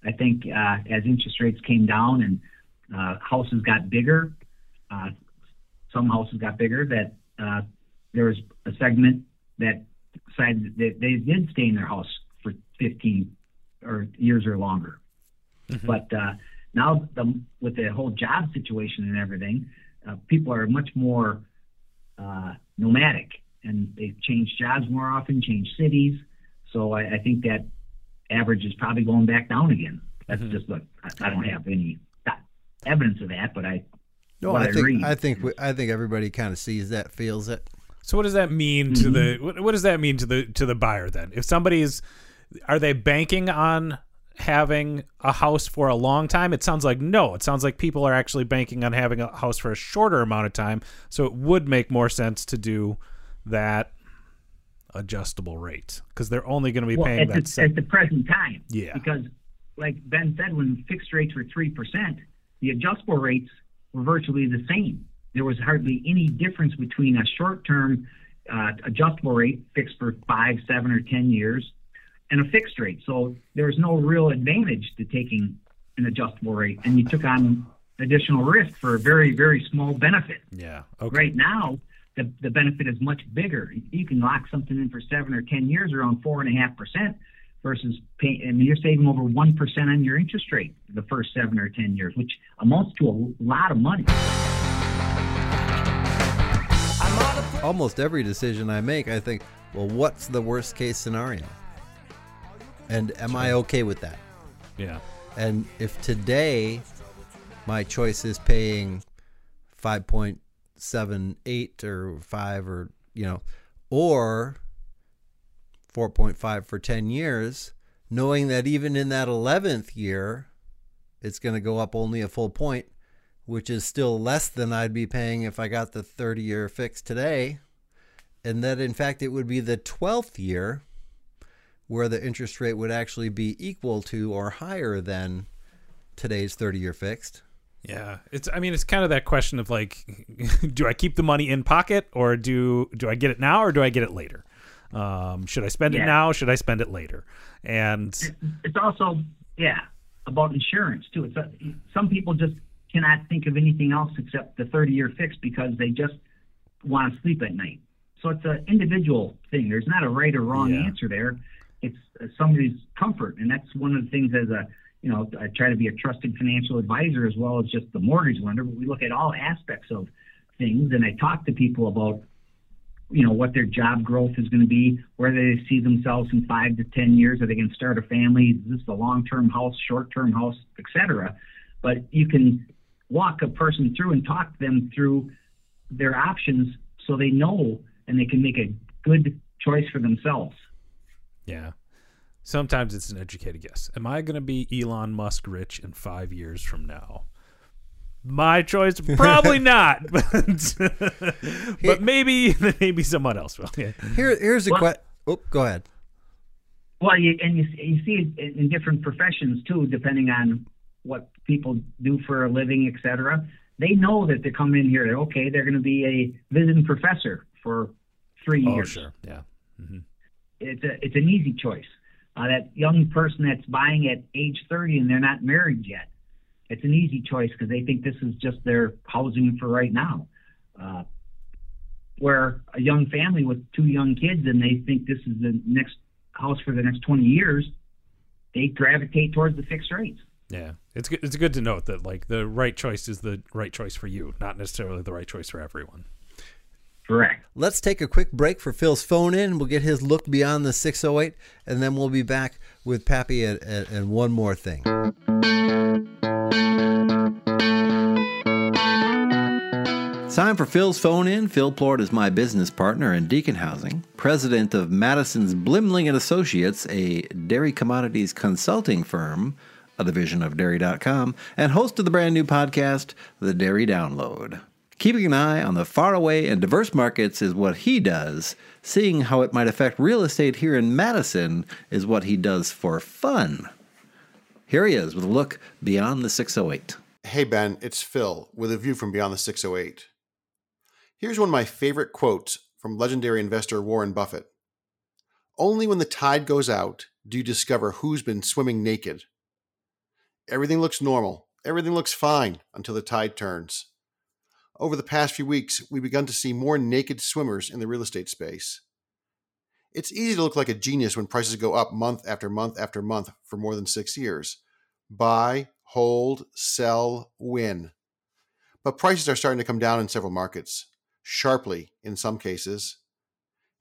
I think as interest rates came down and houses got bigger, some houses got bigger, that there was a segment that decided that they did stay in their house for 15 or years or longer. Mm-hmm. But now with the whole job situation and everything, people are much more nomadic, and they've changed jobs more often, changed cities. So I think that average is probably going back down again. That's mm-hmm. just look. I don't have any evidence of that, but I think everybody kind of sees that, feels it. So what does that mean mm-hmm. What does that mean to the buyer then? If somebody's, are they banking on having a house for a long time? It sounds like no. It sounds like people are actually banking on having a house for a shorter amount of time. So it would make more sense to do that adjustable rate because they're only going to be paying at the present time. Yeah. Because like Ben said, when fixed rates were 3%, the adjustable rates were virtually the same. There was hardly any difference between a short-term adjustable rate fixed for 5, 7, or 10 years and a fixed rate. So there was no real advantage to taking an adjustable rate, and you took on additional risk for a very, very small benefit. Yeah. Okay. Right now, the benefit is much bigger. You can lock something in for 7 or 10 years around 4.5% versus paying, I mean, you're saving over 1% on your interest rate the first 7 or 10 years, which amounts to a lot of money. Almost every decision I make, I think, well, what's the worst case scenario? And am I okay with that? Yeah. And if today my choice is paying 5.78 or 5 or, you know, or 4.5 for 10 years, knowing that even in that 11th year, it's going to go up only a full point, which is still less than I'd be paying if I got the 30-year fix today. And that, in fact, it would be the 12th year where the interest rate would actually be equal to or higher than today's 30-year fixed. Yeah, it's kind of that question of like, do I keep the money in pocket, or do I get it now, or do I get it later? Should I spend it now? Should I spend it later? And it's also about insurance too. It's some people just cannot think of anything else except the 30-year fixed because they just want to sleep at night. So it's an individual thing. There's not a right or wrong answer there. It's somebody's comfort, and that's one of the things as a, you know, I try to be a trusted financial advisor as well as just the mortgage lender, but we look at all aspects of things, and I talk to people about, you know, what their job growth is going to be, where they see themselves in 5 to 10 years, are they going to start a family, is this a long-term house, short-term house, etc. But you can walk a person through and talk them through their options so they know and they can make a good choice for themselves. Yeah. Sometimes it's an educated guess. Am I going to be Elon Musk rich in 5 years from now? My choice, probably not. But maybe someone else will. Yeah. Here's a question. Oh, go ahead. Well, you see it in different professions too, depending on what people do for a living, et cetera. They know that they come in here, they're going to be a visiting professor for 3 years. Oh, sure. Yeah. Mm-hmm. It's an easy choice. That young person that's buying at age 30 and they're not married yet, it's an easy choice because they think this is just their housing for right now. Where a young family with 2 young kids and they think this is the next house for the next 20 years, they gravitate towards the fixed rates. Yeah, it's good to note that like the right choice is the right choice for you, not necessarily the right choice for everyone. Correct. Let's take a quick break for Phil's phone in. We'll get his look beyond the 608, and then we'll be back with Pappy and one more thing. It's time for Phil's phone in. Phil Plort is my business partner in Deacon Housing, president of Madison's Blimling & Associates, a dairy commodities consulting firm, a division of Dairy.com, and host of the brand new podcast, The Dairy Download. Keeping an eye on the faraway and diverse markets is what he does. Seeing how it might affect real estate here in Madison is what he does for fun. Here he is with a look beyond the 608. Hey, Ben, it's Phil with a view from beyond the 608. Here's one of my favorite quotes from legendary investor Warren Buffett. Only when the tide goes out do you discover who's been swimming naked. Everything looks normal. Everything looks fine until the tide turns. Over the past few weeks, we've begun to see more naked swimmers in the real estate space. It's easy to look like a genius when prices go up month after month after month for more than 6 years. Buy, hold, sell, win. But prices are starting to come down in several markets, sharply in some cases.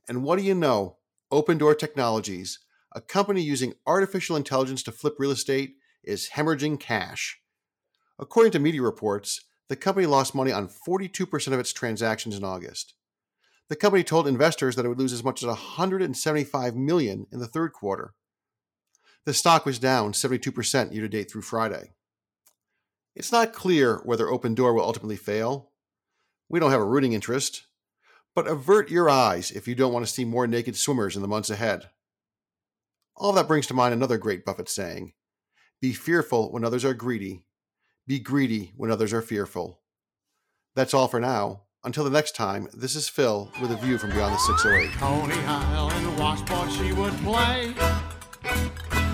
And what do you know? Open Door Technologies, a company using artificial intelligence to flip real estate, is hemorrhaging cash. According to media reports, the company lost money on 42% of its transactions in August. The company told investors that it would lose as much as $175 million in the third quarter. The stock was down 72% year-to-date through Friday. It's not clear whether Open Door will ultimately fail. We don't have a rooting interest. But avert your eyes if you don't want to see more naked swimmers in the months ahead. All that brings to mind another great Buffett saying, be fearful when others are greedy. Be greedy when others are fearful. That's all for now. Until the next time, this is Phil with a view from beyond the 608. Coney Island washboard she would play.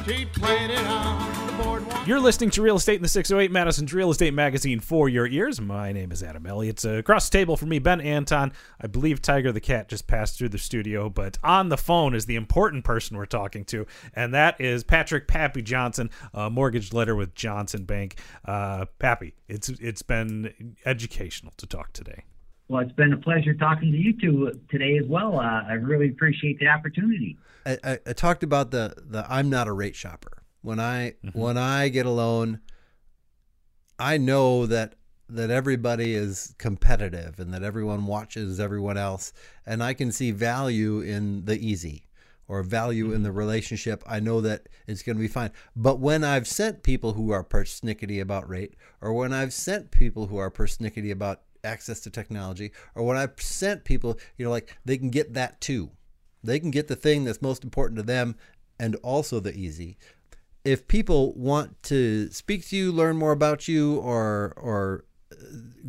She played it on the boardwalk. You're listening to Real Estate in the 608, Madison's Real Estate Magazine for your ears. My name is Adam Elliott. It's across the table from me, Ben Anton. I believe Tiger the Cat just passed through the studio, but on the phone is the important person we're talking to, and that is Patrick Pappy Johnson, a mortgage letter with Johnson Bank. Pappy, it's been educational to talk today. Well, it's been a pleasure talking to you two today as well. I really appreciate the opportunity. I talked about the I'm not a rate shopper. When I get a loan, I know that everybody is competitive and that everyone watches everyone else, and I can see value in the easy or value in the relationship. I know that it's going to be fine. But when I've sent people who are persnickety about rate, or when I've sent people who are persnickety about access to technology, or when I sent people, like they can get that too. They can get the thing that's most important to them and also the easy. If people want to speak to you, learn more about you, or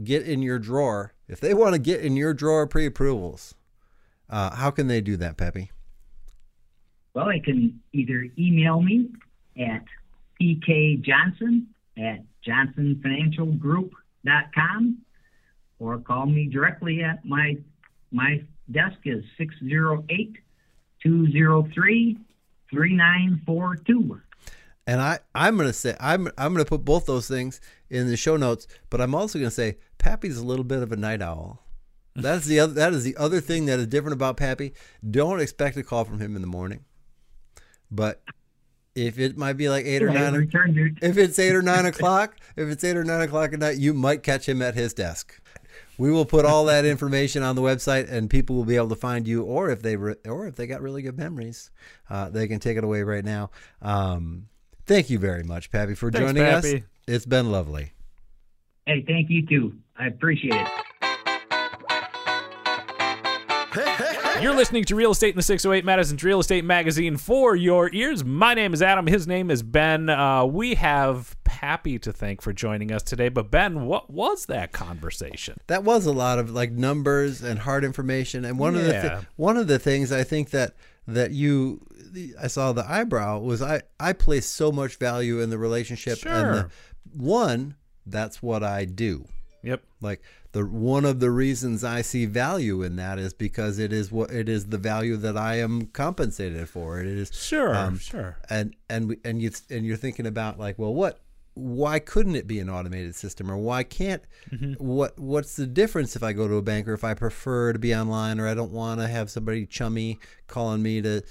get in your drawer, if they want to get in your drawer pre-approvals, how can they do that, Peppy? Well, they can either email me at pkjohnson@johnsonfinancialgroup.com, or call me directly at my desk is 608-203-3942. And I'm going to say, I'm going to put both those things in the show notes, but I'm also going to say Pappy's a little bit of a night owl. That is the other thing that is different about Pappy. Don't expect a call from him in the morning, but if it might be like 8 or 9, if it's 8 or 9 o'clock, at night, you might catch him at his desk. We will put all that information on the website, and people will be able to find you. Or if they got really good memories, they can take it away right now. Thank you very much, Pappy, for joining us. It's been lovely. Hey, thank you too. I appreciate it. You're listening to Real Estate in the 608, Madison's Real Estate Magazine for your ears. My name is Adam. His name is Ben. We have Pappy to thank for joining us today. But, Ben, what was that conversation? That was a lot of numbers and hard information. And one of the things I think I saw the eyebrow was I place so much value in the relationship. Sure. And that's what I do. Yep. One of the reasons I see value in that is because it is the value that I am compensated for. It is sure. And you're thinking about why couldn't it be an automated system, or why can't what's the difference if I go to a bank, or if I prefer to be online, or I don't want to have somebody chummy calling me to.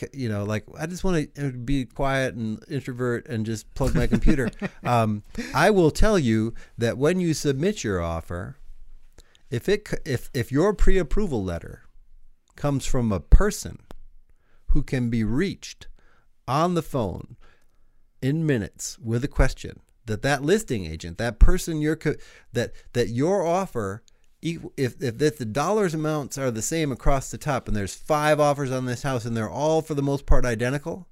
I just want to be quiet and introvert and just plug my computer. I will tell you that when you submit your offer, if your pre-approval letter comes from a person who can be reached on the phone in minutes with a question, that listing agent, that person that your offer. If the dollars amounts are the same across the top, and there's 5 offers on this house and they're all for the most part identical,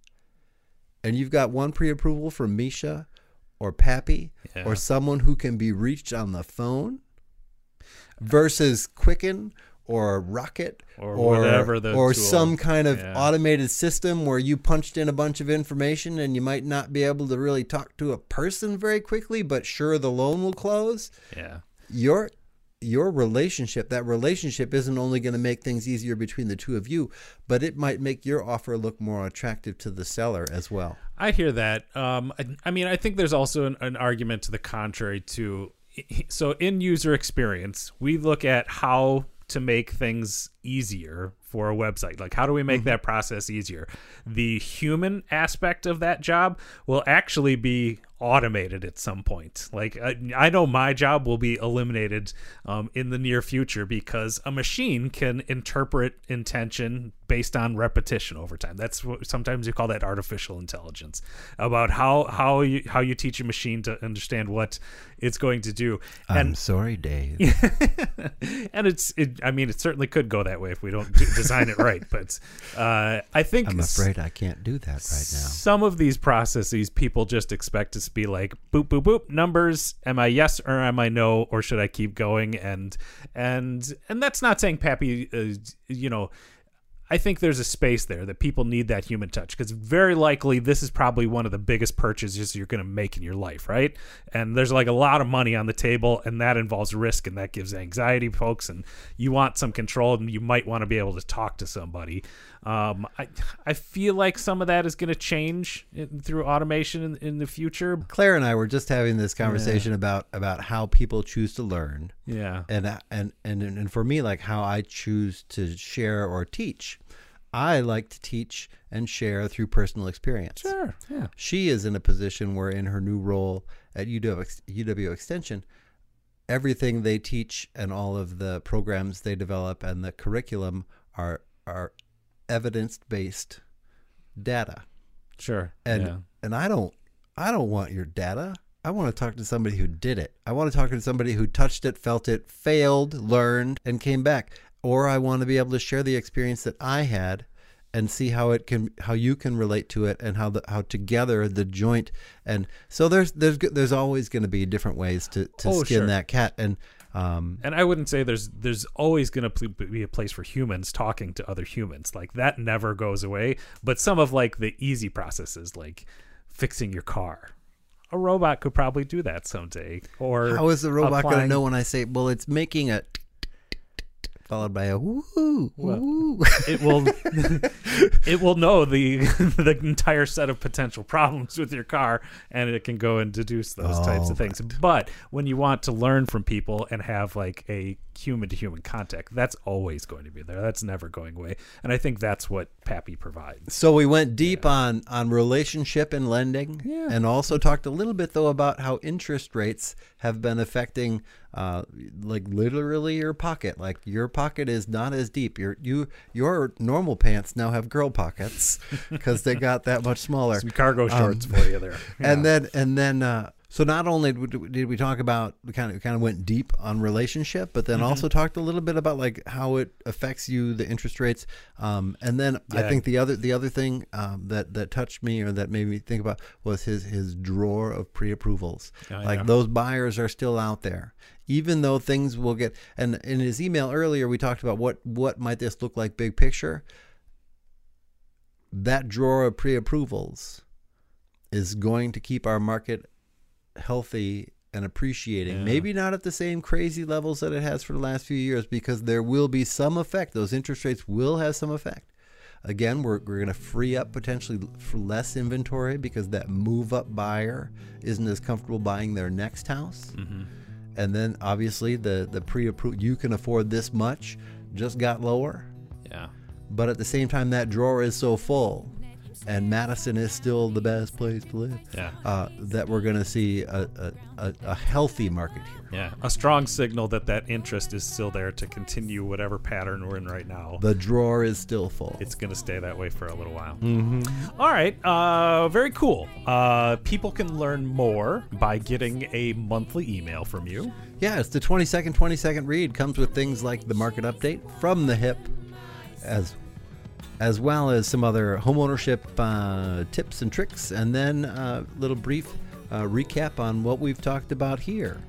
and you've got one pre-approval from Misha or Pappy or someone who can be reached on the phone versus Quicken or Rocket or whatever the or tool. Some kind of automated system where you punched in a bunch of information and you might not be able to really talk to a person very quickly, but sure, the loan will close. Yeah. Your relationship, that relationship isn't only going to make things easier between the two of you, but it might make your offer look more attractive to the seller as well. I hear that. I mean, I think there's also an argument to the contrary too. So in user experience, we look at how to make things easier for a website. Like, how do we make that process easier? The human aspect of that job will actually be automated at some point. Like, I know my job will be eliminated in the near future because a machine can interpret intention based on repetition over time. That's what sometimes you call that artificial intelligence, about how you teach a machine to understand what it's going to do. And I'm sorry, Dave. And it certainly could go that way if we don't design it right. But I think I'm afraid I can't do that right now. Some of these processes people just expect to be like boop boop boop numbers. Am I yes or am I no, or should I keep going? And that's not saying Pappy. I think there's a space there that people need that human touch, because very likely this is probably one of the biggest purchases you're going to make in your life, right? And there's like a lot of money on the table, and that involves risk, and that gives anxiety, folks, and you want some control, and you might want to be able to talk to somebody. I feel like some of that is going to change through automation in the future. Claire and I were just having this conversation about how people choose to learn. Yeah. And for me, like how I choose to share or teach. I like to teach and share through personal experience. Sure. Yeah. She is in a position where in her new role at UW Extension, everything they teach and all of the programs they develop and the curriculum are evidence-based data. Sure. And I don't want your data. I want to talk to somebody who did it. I want to talk to somebody who touched it, felt it, failed, learned, and came back. Or I want to be able to share the experience that I had and see how you can relate to it, and how together the joint. And so there's always going to be different ways to skin that cat. And I wouldn't say there's always going to be a place for humans talking to other humans. Like, that never goes away. But some of like the easy processes, like fixing your car, a robot could probably do that someday. Or how is the robot going to know when I say, well, it's making a followed by a woo-hoo, woo-hoo. It will know the entire set of potential problems with your car, and it can go and deduce those types of things. But when you want to learn from people and have like a human-to-human contact, that's always going to be there. That's never going away. And I think that's what Pappy provides. So we went deep on relationship and lending, and also talked a little bit, though, about how interest rates have been affecting like literally your pocket. Like, your pocket is not as deep. Your normal pants now have girl pockets because they got that much smaller. Some cargo shorts for you there. Yeah. And then so not only did we talk about, we kind of went deep on relationship, but then also talked a little bit about like how it affects you, the interest rates, and then I think the other thing that touched me, or that made me think about, was his drawer of pre-approvals. Those buyers are still out there, even though things will get. And in his email earlier, we talked about what might this look like big picture. That drawer of pre-approvals is going to keep our market healthy and appreciating, maybe not at the same crazy levels that it has for the last few years, because there will be some effect. Those interest rates will have some effect. Again, we're going to free up potentially for less inventory, because that move up buyer isn't as comfortable buying their next house. And then obviously the pre-approved, you can afford this much, just got lower. But at the same time, that drawer is so full, and Madison is still the best place to live, that we're going to see a healthy market here. A strong signal that interest is still there to continue whatever pattern we're in right now. The drawer is still full. It's going to stay that way for a little while. All right. Very cool. People can learn more by getting a monthly email from you. It's the 22nd read. Comes with things like the market update from the hip, as as well as some other homeownership tips and tricks, and then a little brief recap on what we've talked about here.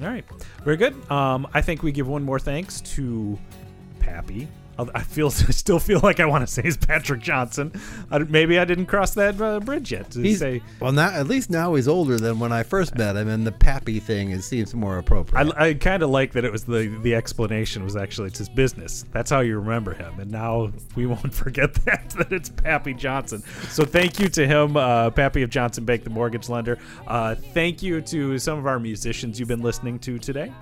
All right. Very good. I think we give one more thanks to Pappy. I still feel like I want to say it's Patrick Johnson. Maybe I didn't cross that bridge yet. At least now he's older than when I first met him, and the Pappy thing seems more appropriate. I kind of like that it was the explanation was actually it's his business. That's how you remember him, and now we won't forget that it's Pappy Johnson. So thank you to him, Pappy of Johnson Bank, the mortgage lender. Thank you to some of our musicians you've been listening to today.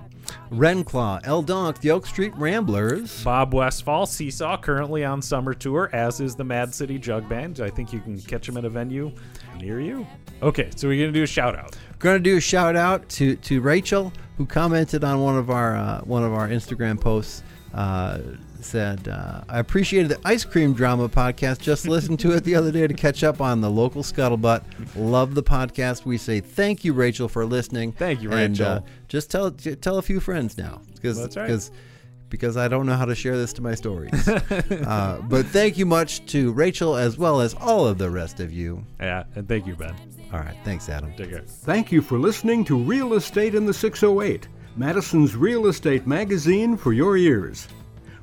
Renclaw, El Donk, The Oak Street Ramblers, Bob Westfall, Seesaw, currently on summer tour, as is the Mad City Jug Band. I think you can catch them at a venue near you. Okay, so we're going to do a shout-out. We're going to do a shout-out to Rachel, who commented on one of our Instagram posts, said, I appreciated the ice cream drama podcast. Just listened to it the other day to catch up on the local scuttlebutt. Love the podcast. We say thank you, Rachel, for listening. Thank you, Rachel. And just tell a few friends now, because I don't know how to share this to my stories. But thank you much to Rachel as well as all of the rest of you. Yeah, and thank you, Ben. All right, thanks, Adam. Take care. Thank you for listening to Real Estate in the 608, Madison's real estate magazine for your ears.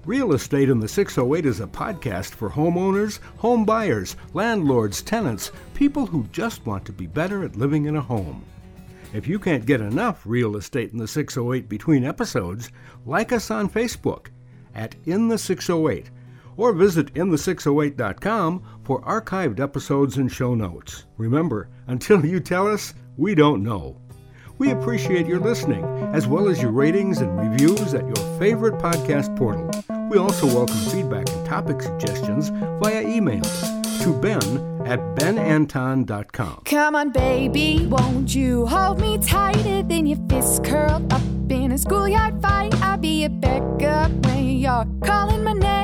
Real Estate in the 608 is a podcast for homeowners, home buyers, landlords, tenants, people who just want to be better at living in a home. If you can't get enough Real Estate in the 608 between episodes, like us on Facebook at In the 608 or visit inthe608.com for archived episodes and show notes. Remember, until you tell us, we don't know. We appreciate your listening, as well as your ratings and reviews at your favorite podcast portal. We also welcome feedback and topic suggestions via email to ben@benanton.com. Come on, baby, won't you hold me tighter than your fists curled up in a schoolyard fight? I'll be your backup when you're calling my name.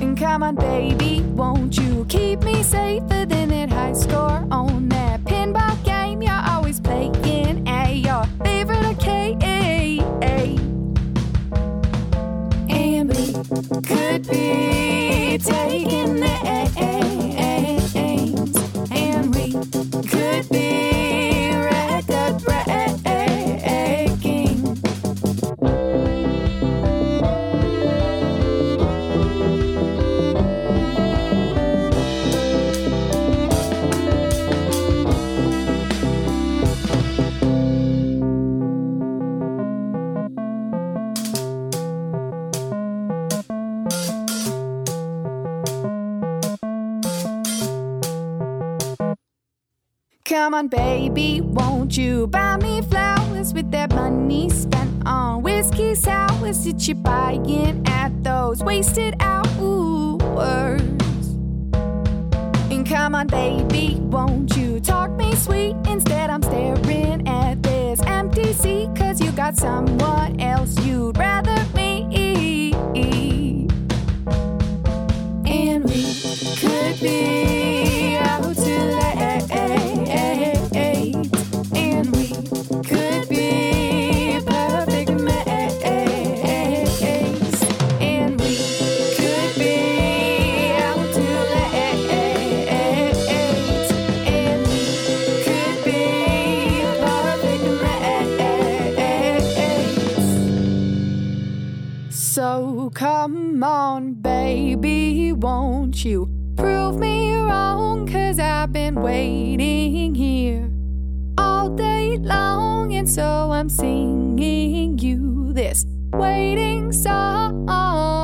And come on, baby, won't you keep me safer than that high score on that pinball game you're always playing at your favorite arcade? And we could be taking the aims, and we could be record breaking. Come on, baby, won't you buy me flowers with that money spent on whiskey sours that you're buying at those wasted hours? And come on, baby, won't you talk me sweet? Instead, I'm staring at this empty seat, 'cause you got someone else you'd rather meet. And we could be out to come on, baby, won't you prove me wrong? 'Cause I've been waiting here all day long, and so I'm singing you this waiting song.